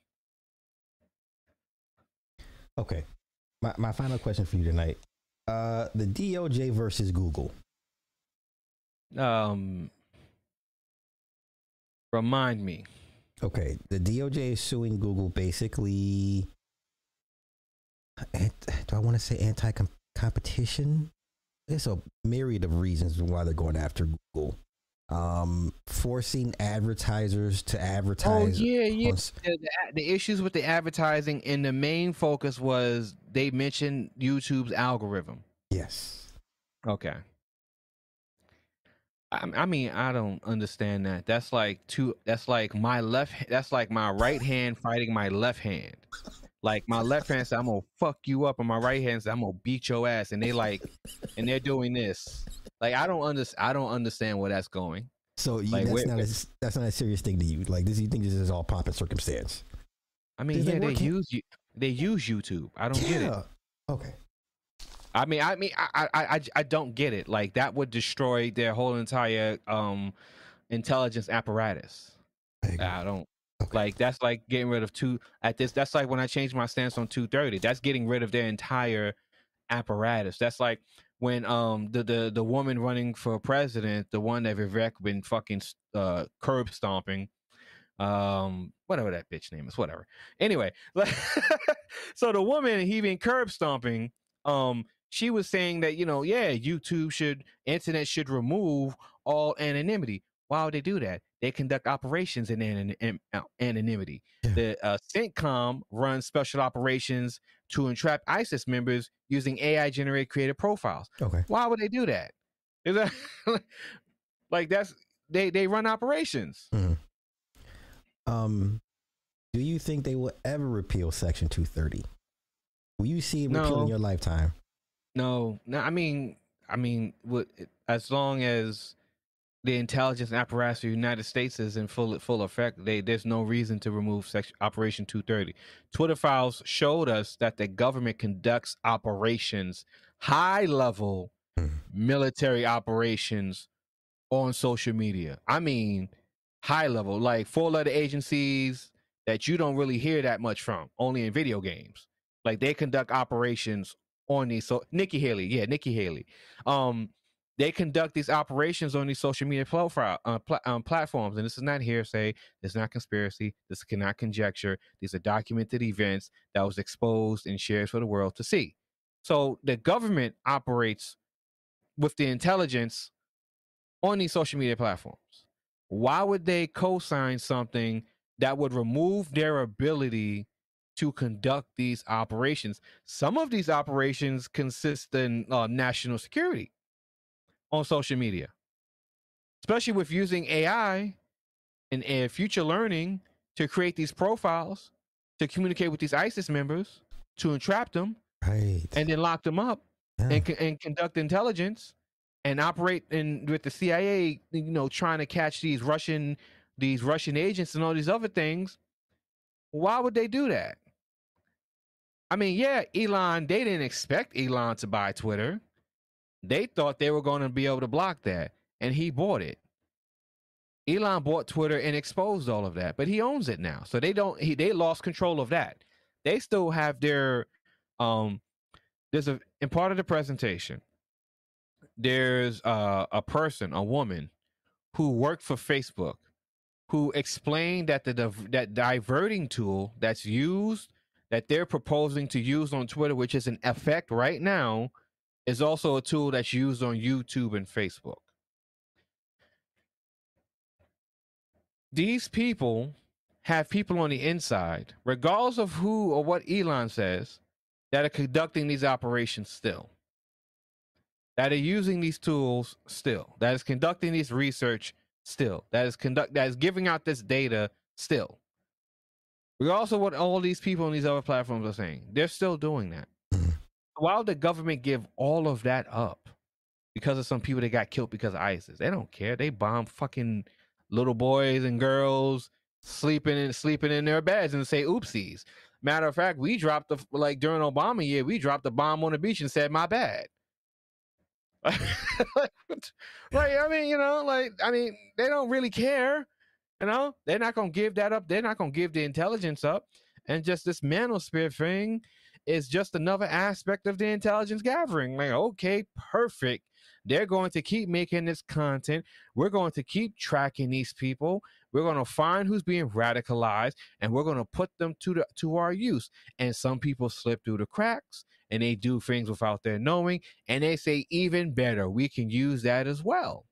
Okay, my final question for you tonight: the DOJ versus Google. Remind me. Okay, the DOJ is suing Google basically. Do I want to say anti-competition? There's a myriad of reasons why they're going after Google. Forcing advertisers to advertise. Oh yeah. The issues with the advertising, and the main focus was they mentioned YouTube's algorithm. Yes. Okay. I mean, I don't understand that. That's like that's like my right hand fighting my left hand. Like my left hand said, I'm gonna fuck you up, and my right hand said, I'm gonna beat your ass. And they're doing this. Like I don't understand where that's going. So you, like, that's not a serious thing to you. Like this, you think this is all pomp and circumstance? I mean, yeah, they use YouTube. I don't get it. Okay. I don't get it. Like that would destroy their whole entire intelligence apparatus. I don't like that's like getting rid of that's like when I changed my stance on 230. That's getting rid of their entire apparatus. That's like when the woman running for president, the one that Vivek been fucking curb stomping, whatever that bitch name is, whatever. Anyway, so the woman he been curb stomping, she was saying that, you know, yeah, YouTube internet should remove all anonymity. Why would they do that? They conduct operations in anonymity. Yeah. The CENTCOM runs special operations to entrap ISIS members using AI-generated creative profiles. Okay. Why would they do that? Is that like that's they run operations. Mm. Do you think they will ever repeal Section 230? Will you see it repealed in your lifetime? No, I mean, as long as the intelligence apparatus of the United States is in full effect, there's no reason to remove Operation 230. Twitter files showed us that the government conducts operations, high-level military operations on social media. I mean, high-level, like four-letter agencies that you don't really hear that much from, only in video games. Like, they conduct operations on these, so Nikki Haley, they conduct these operations on these social media platforms, and this is not hearsay, this is not conspiracy, this cannot conjecture. These are documented events that was exposed and shared for the world to see. So the government operates with the intelligence on these social media platforms. Why would they co-sign something that would remove their ability to conduct these operations? Some of these operations consist in national security on social media, especially with using AI and future learning to create these profiles, to communicate with these ISIS members, to entrap them, right, and then lock them up, yeah, and conduct intelligence and operate with the CIA, you know, trying to catch these Russian agents and all these other things. Why would they do that? I mean, yeah, Elon, they didn't expect Elon to buy Twitter. They thought they were going to be able to block that, and he bought it. Elon bought Twitter and exposed all of that, but he owns it now. So they lost control of that. They still have their, in part of the presentation, there's a woman who worked for Facebook, who explained that that diverting tool that's used, that they're proposing to use on Twitter, which is in effect right now, is also a tool that's used on YouTube and Facebook. These people have people on the inside, regardless of who or what Elon says, that are conducting these operations still. that are using these tools still, that is conducting this research still, that is giving out this data still. Regardless of what all these people on these other platforms are saying, they're still doing that. While the government give all of that up because of some people that got killed because of ISIS, they don't care. They bomb fucking little boys and girls sleeping in their beds and say oopsies. Matter of fact, we dropped the, like during Obama year, we dropped the bomb on the beach and said my bad. I mean, they don't really care. You know, they're not gonna give that up. They're not gonna give the intelligence up. And just this Manosphere thing is just another aspect of the intelligence gathering. Like, okay, perfect. They're going to keep making this content. We're going to keep tracking these people. We're going to find who's being radicalized, and we're going to put them to our use. And some people slip through the cracks, and they do things without their knowing, and they say, even better, we can use that as well.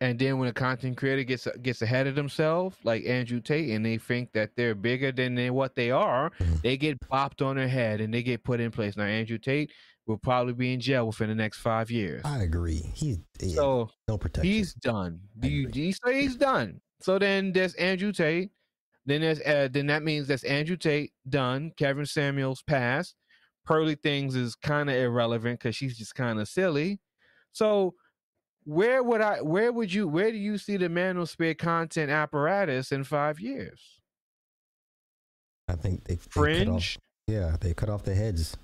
And then when a content creator gets ahead of themselves, like Andrew Tate, and they think that they're bigger than what they are, they get bopped on their head and they get put in place. Now, Andrew Tate will probably be in jail within the next 5 years. I agree. So no protection. He's done. He's done. So then there's Andrew Tate. Then there's then that means that's Andrew Tate done. Kevin Samuels passed. Pearly Things is kind of irrelevant because she's just kind of silly. So where do you see the Manosphere content apparatus in 5 years? I think they Fringe. They cut off their heads.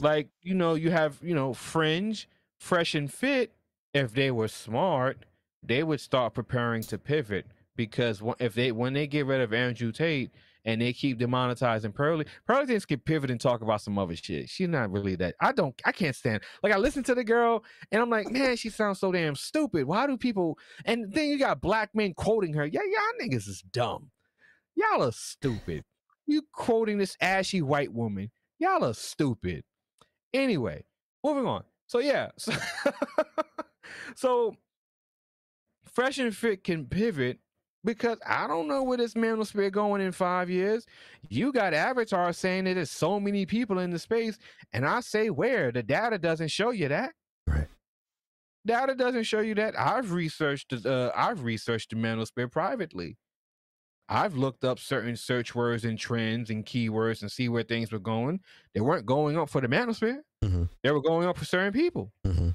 Like, you know, you have, you know, Fringe, Fresh and Fit. If they were smart, they would start preparing to pivot, because when they get rid of Andrew Tate and they keep demonetizing Pearly Things can pivot and talk about some other shit. She's not really that. I can't stand. Like, I listen to the girl and I'm like, man, she sounds so damn stupid. Why do people? And then you got black men quoting her. Yeah, y'all niggas is dumb. Y'all are stupid. You quoting this ashy white woman. Y'all are stupid. Anyway, moving on. So yeah, so Fresh and Fit can pivot. Because I don't know where this Manosphere going in 5 years. You got Avatar saying that there's so many people in the space, and I say where? The data doesn't show you that. Right. Data doesn't show you that. I've researched the Manosphere privately. I've looked up certain search words and trends and keywords and see where things were going. They weren't going up for the Manosphere. Mm-hmm. They were going up for certain people. Mm-hmm.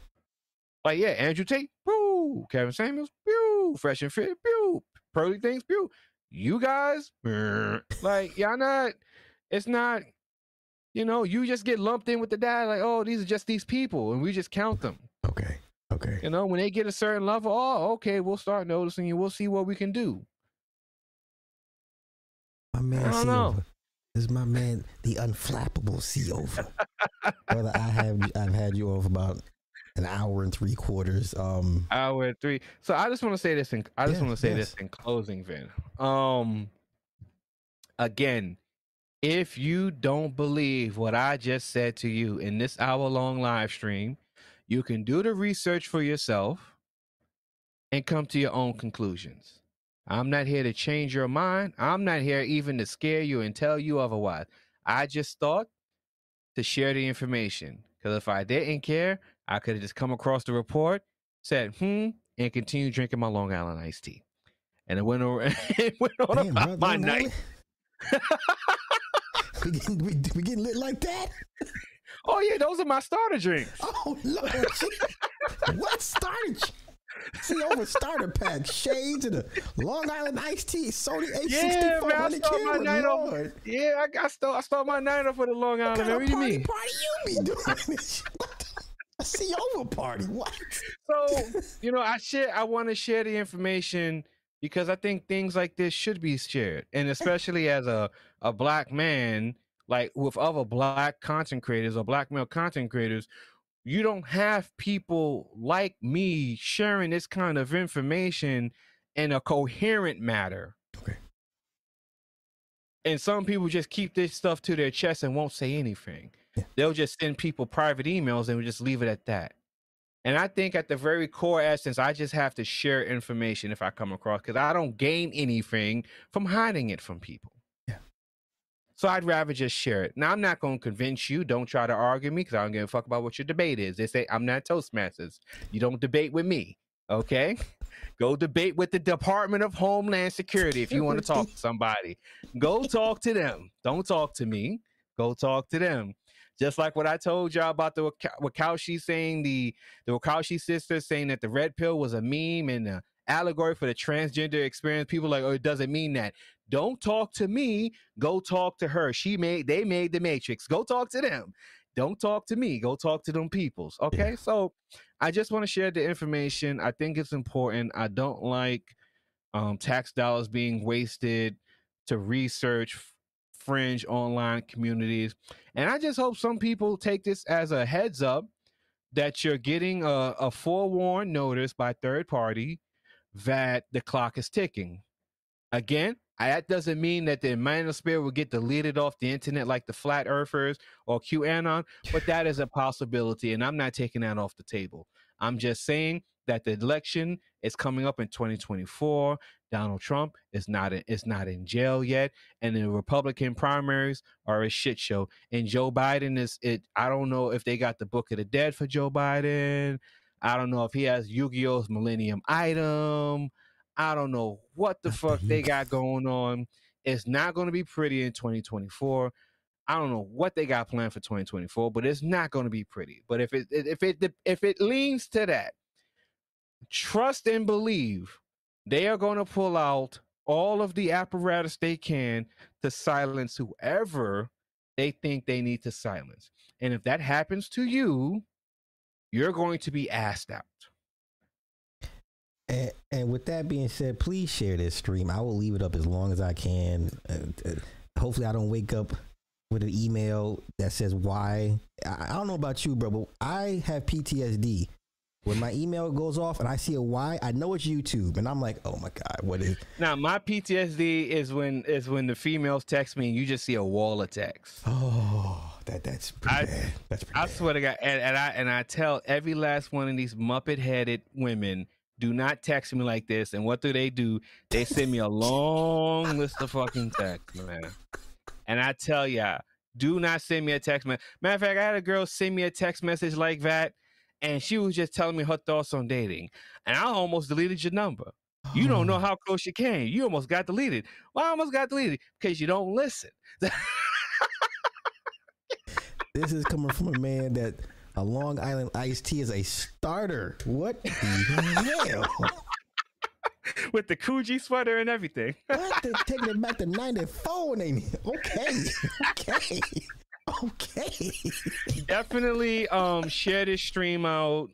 Like, yeah, Andrew Tate, boo. Kevin Samuels, boo. Fresh and Fit, boo. Pearly Things, pew. You guys, like, y'all not, it's not, you know, you just get lumped in with the dad, like, oh, these are just these people, and we just count them. Okay. You know, when they get a certain level, oh, okay, we'll start noticing you. We'll see what we can do. My man, I don't know. This is my man, the unflappable C over. Brother, I've had you over about an hour and three quarters. Hour and three. So I just want to say this, and I just want to say this in closing, Vin. Again, if you don't believe what I just said to you in this hour-long live stream, you can do the research for yourself and come to your own conclusions. I'm not here to change your mind. I'm not here even to scare you and tell you otherwise. I just thought to share the information, because if I didn't care, I could have just come across the report, said, and continued drinking my Long Island iced tea. And it went on damn, about my night. we getting lit like that? Oh, yeah, those are my starter drinks. Oh, Lord. What starter? See, over starter pack, shades, and a Long Island iced tea, Sony H64. Yeah, man, I stole my night off with a Long Island. What kind of party you be doing? See over party. What? So, you know, I want to share the information, because I think things like this should be shared. And especially as a black man, like with other black content creators or black male content creators, you don't have people like me sharing this kind of information in a coherent manner. Okay. And some people just keep this stuff to their chest and won't say anything. Yeah. They'll just send people private emails and we just leave it at that. And I think at the very core essence, I just have to share information if I come across, because I don't gain anything from hiding it from people. Yeah. So I'd rather just share it. Now, I'm not going to convince you. Don't try to argue me because I don't give a fuck about what your debate is. They say I'm not Toastmasters. You don't debate with me. Okay? Go debate with the Department of Homeland Security if you want to talk to somebody. Go talk to them. Don't talk to me. Go talk to them. Just like what I told y'all about the Wachowski saying, the Wachowski sisters saying that the red pill was a meme and an allegory for the transgender experience. People like, oh, it doesn't mean that. Don't talk to me. Go talk to her. They made the Matrix. Go talk to them. Don't talk to me. Go talk to them peoples. Okay. Yeah. So I just want to share the information. I think it's important. I don't like tax dollars being wasted to research fringe online communities. And I just hope some people take this as a heads up that you're getting a forewarned notice by third party that the clock is ticking. Again, that doesn't mean that the Manosphere will get deleted off the internet like the flat earthers or QAnon, but that is a possibility, and I'm not taking that off the table. I'm just saying that the election is coming up in 2024. Donald Trump is not in jail yet, and the Republican primaries are a shit show. And Joe Biden is it. I don't know if they got the Book of the Dead for Joe Biden. I don't know if he has Yu-Gi-Oh's Millennium Item. I don't know what the fuck they got going on. It's not going to be pretty in 2024. I don't know what they got planned for 2024, but it's not going to be pretty. But if it leans to that, trust and believe they are going to pull out all of the apparatus they can to silence whoever they think they need to silence. And if that happens to you, you're going to be asked out. And with that being said, please share this stream. I will leave it up as long as I can. Hopefully I don't wake up with an email that says why. I don't know about you, bro, but I have PTSD. When my email goes off and I see a why, I know it's YouTube, and I'm like, oh my God, what is? Now my PTSD is when the females text me and you just see a wall of text. Oh, that's pretty bad. That's pretty bad. I swear to God, and I tell every last one of these Muppet-headed women, do not text me like this. And what do? They send me a long list of fucking texts, man. And I tell y'all, do not send me a text message. Matter of fact, I had a girl send me a text message like that, and she was just telling me her thoughts on dating. And I almost deleted your number. You don't know how close you came. You almost got deleted. Well, I almost got deleted because you don't listen. This is coming from a man that... A Long Island iced tea is a starter. What the hell? With the Coogee sweater and everything. What? They're taking it back to 94 and Okay. Definitely share this stream out.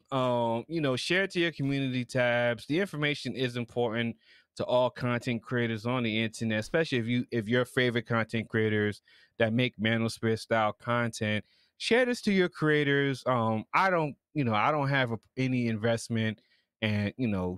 Share it to your community tabs. The information is important to all content creators on the internet, especially if your favorite content creators that make Manosphere style content. Share this to your creators. I don't have any investment and,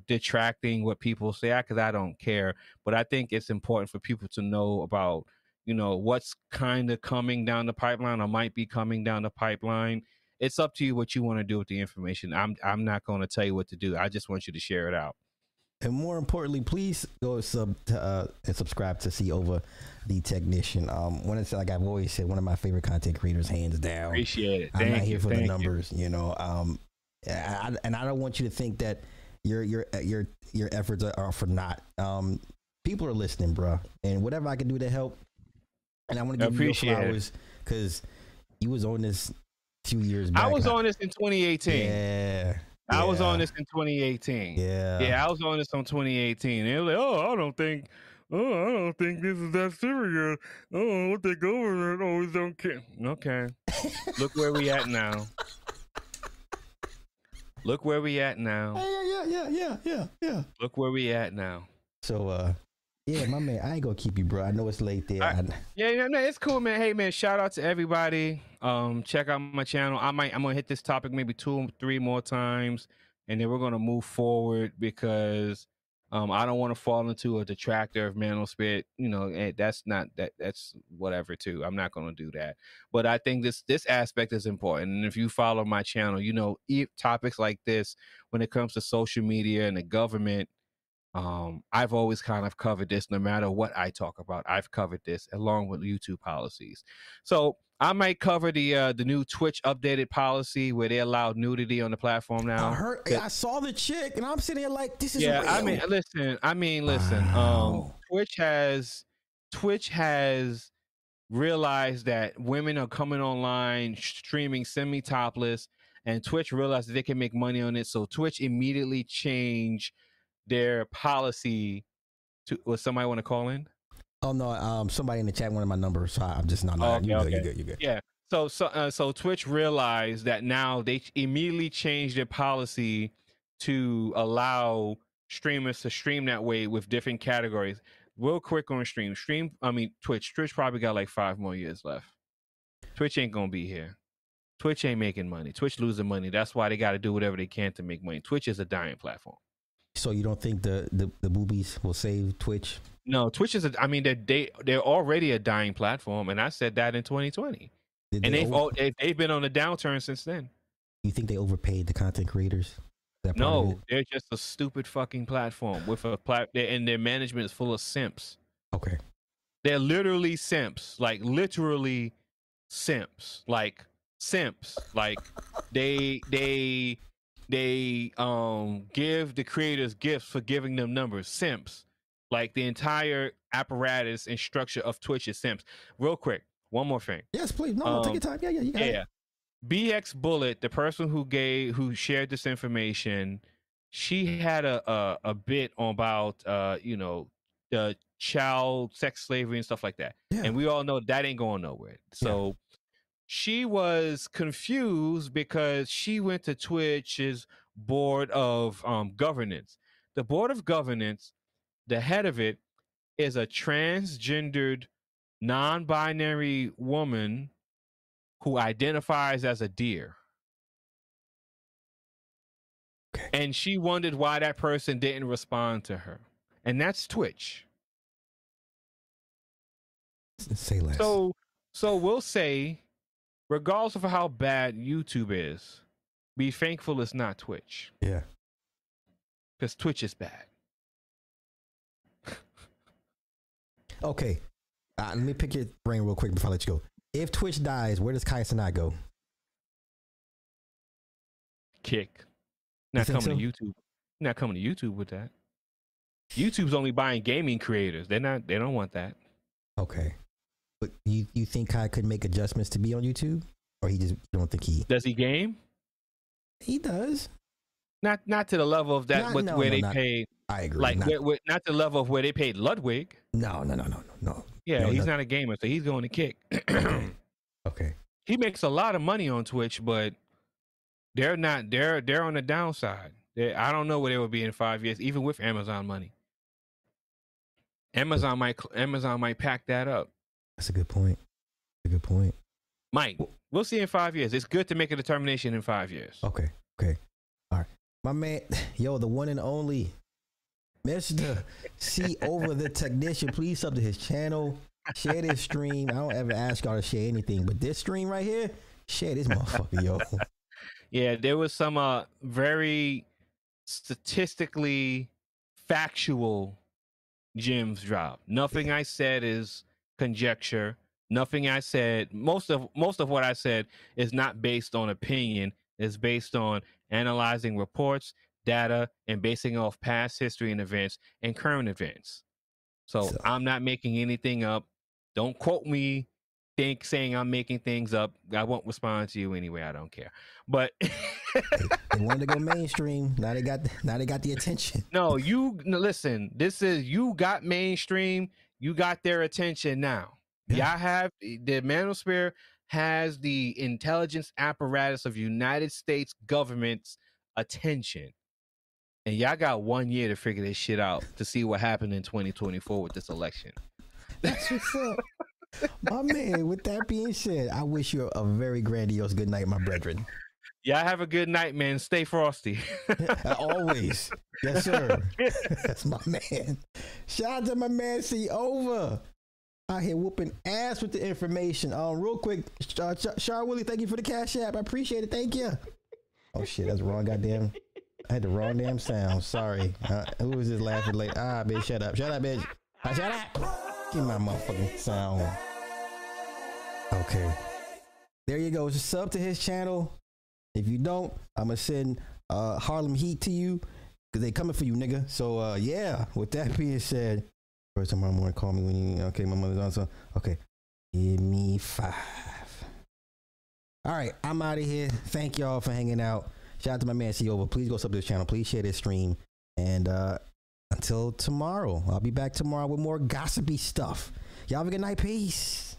detracting what people say because I don't care. But I think it's important for people to know about, what's kind of coming down the pipeline or might be coming down the pipeline. It's up to you what you want to do with the information. I'm not going to tell you what to do. I just want you to share it out. And more importantly, please go subscribe to see over the technician. Like I've always said, one of my favorite content creators, hands down. Appreciate it. I'm not here for the numbers, and I don't want you to think that your efforts are for naught. People are listening, bro, and whatever I can do to help. And I want to give you flowers because you was on this a few years back. I was on this in 2018. Yeah. I was on this in 2018. Yeah, I was on this on 2018. They were like, I don't think this is that serious. Oh, what they go over always don't care. Okay. Look where we at now. Look where we at now. Yeah. Look where we at now. So yeah, my man, I ain't gonna keep you, bro. I know it's late there. No, it's cool, man. Hey, man, shout out to everybody. Check out my channel. I'm gonna hit this topic maybe 2 or 3 more times, and then we're gonna move forward because I don't want to fall into a detractor of Manosphere. That's not that. That's whatever too. I'm not gonna do that. But I think this aspect is important. And if you follow my channel, topics like this when it comes to social media and the government. I've always kind of covered this, no matter what I talk about. I've covered this along with YouTube policies. So I might cover the new Twitch updated policy where they allow nudity on the platform now. I heard, I saw the chick, and I'm sitting here like, this is real. I mean, listen. Wow. Twitch has realized that women are coming online streaming semi-topless, and Twitch realized that they can make money on it. So Twitch immediately changed their policy to, was somebody want to call in? Oh no, somebody in the chat wanted my number, so I'm just not. Okay, you good. Yeah. So Twitch realized that now they immediately changed their policy to allow streamers to stream that way with different categories. Real quick on Twitch. Twitch probably got like 5 more years left. Twitch ain't gonna be here. Twitch ain't making money. Twitch losing money. That's why they got to do whatever they can to make money. Twitch is a dying platform. So you don't think the boobies will save Twitch? No, Twitch is a, I mean, they're already a dying platform, and I said that in 2020. They've been on a downturn since then. You think they overpaid the content creators? No, they're just a stupid fucking platform with a and their management is full of simps. Okay, they're literally simps, like literally simps, like simps, like they give the creators gifts for giving them numbers. Simps. Like the entire apparatus and structure of Twitch is simps. Real quick, one more thing. Yes, please. No, take your time. Yeah. BX Bullet, the person who shared this information, she had a bit on about the child sex slavery and stuff like that. Yeah. And we all know that ain't going nowhere. So yeah. She was confused because she went to Twitch's board of governance. The board of governance, the head of it, is a transgendered, non-binary woman who identifies as a deer. Okay. And she wondered why that person didn't respond to her. And that's Twitch. Say less. So we'll say, regardless of how bad YouTube is, be thankful it's not Twitch. Yeah. Because Twitch is bad. Okay. Let me pick your brain real quick before I let you go. If Twitch dies, where does Kai Sinai go? Kick. Not coming to YouTube. Not coming to YouTube with that. YouTube's only buying gaming creators. They don't want that. Okay. But you think Kai could make adjustments to be on YouTube, or he just don't think he does? He game? He does. Not to the level of that. Paid. I agree. Like not the level of where they paid Ludwig. No. Yeah, he's not a gamer, so he's going to kick. Okay. He makes a lot of money on Twitch, but they're not. They're on the downside. I don't know where they will be in 5 years, even with Amazon money. Amazon might pack that up. That's a good point. Mike, we'll see in 5 years. It's good to make a determination in 5 years. Okay. All right. My man, yo, the one and only Mr. C over the technician. Please sub to his channel. Share this stream. I don't ever ask y'all to share anything, but this stream right here, share this motherfucker, yo. Yeah, there was some very statistically factual gems dropped. Nothing I said is conjecture. Nothing I said, most of what I said is not based on opinion. It's based on analyzing reports, data, and basing off past history and events and current events. So I'm not making anything up. Don't quote me saying I'm making things up. I won't respond to you anyway. I don't care. But they wanted to go mainstream. Now they got the attention. No, listen, you got mainstream. You got their attention now. Yeah. Y'all have the Manosphere has the intelligence apparatus of United States government's attention, and y'all got 1 year to figure this shit out to see what happened in 2024 with this election. That's what's up, my man. With that being said, I wish you a very grandiose good night, my brethren. Y'all have a good night, man. Stay frosty. Always. Yes, sir. That's my man. Shout out to my man C Over. Out here whooping ass with the information. Real quick, Char Willie, thank you for the cash app. I appreciate it. Thank you. Oh, shit. That's wrong. Goddamn. I had the wrong damn sound. Sorry. Who was this laughing late? Ah, bitch, shut up. Shut up, bitch. Ah, shut up. Give my motherfucking sound. Okay. There you go. Just sub to his channel. If you don't, I'm going to send Harlem Heat to you because they coming for you, nigga. So, yeah, with that being said, first tomorrow morning, call me when you, okay, my mother's on, so, okay. Give me 5. All right, I'm out of here. Thank y'all for hanging out. Shout out to my man, Seoba. Please go sub to this channel. Please share this stream. And until tomorrow, I'll be back tomorrow with more gossipy stuff. Y'all have a good night. Peace.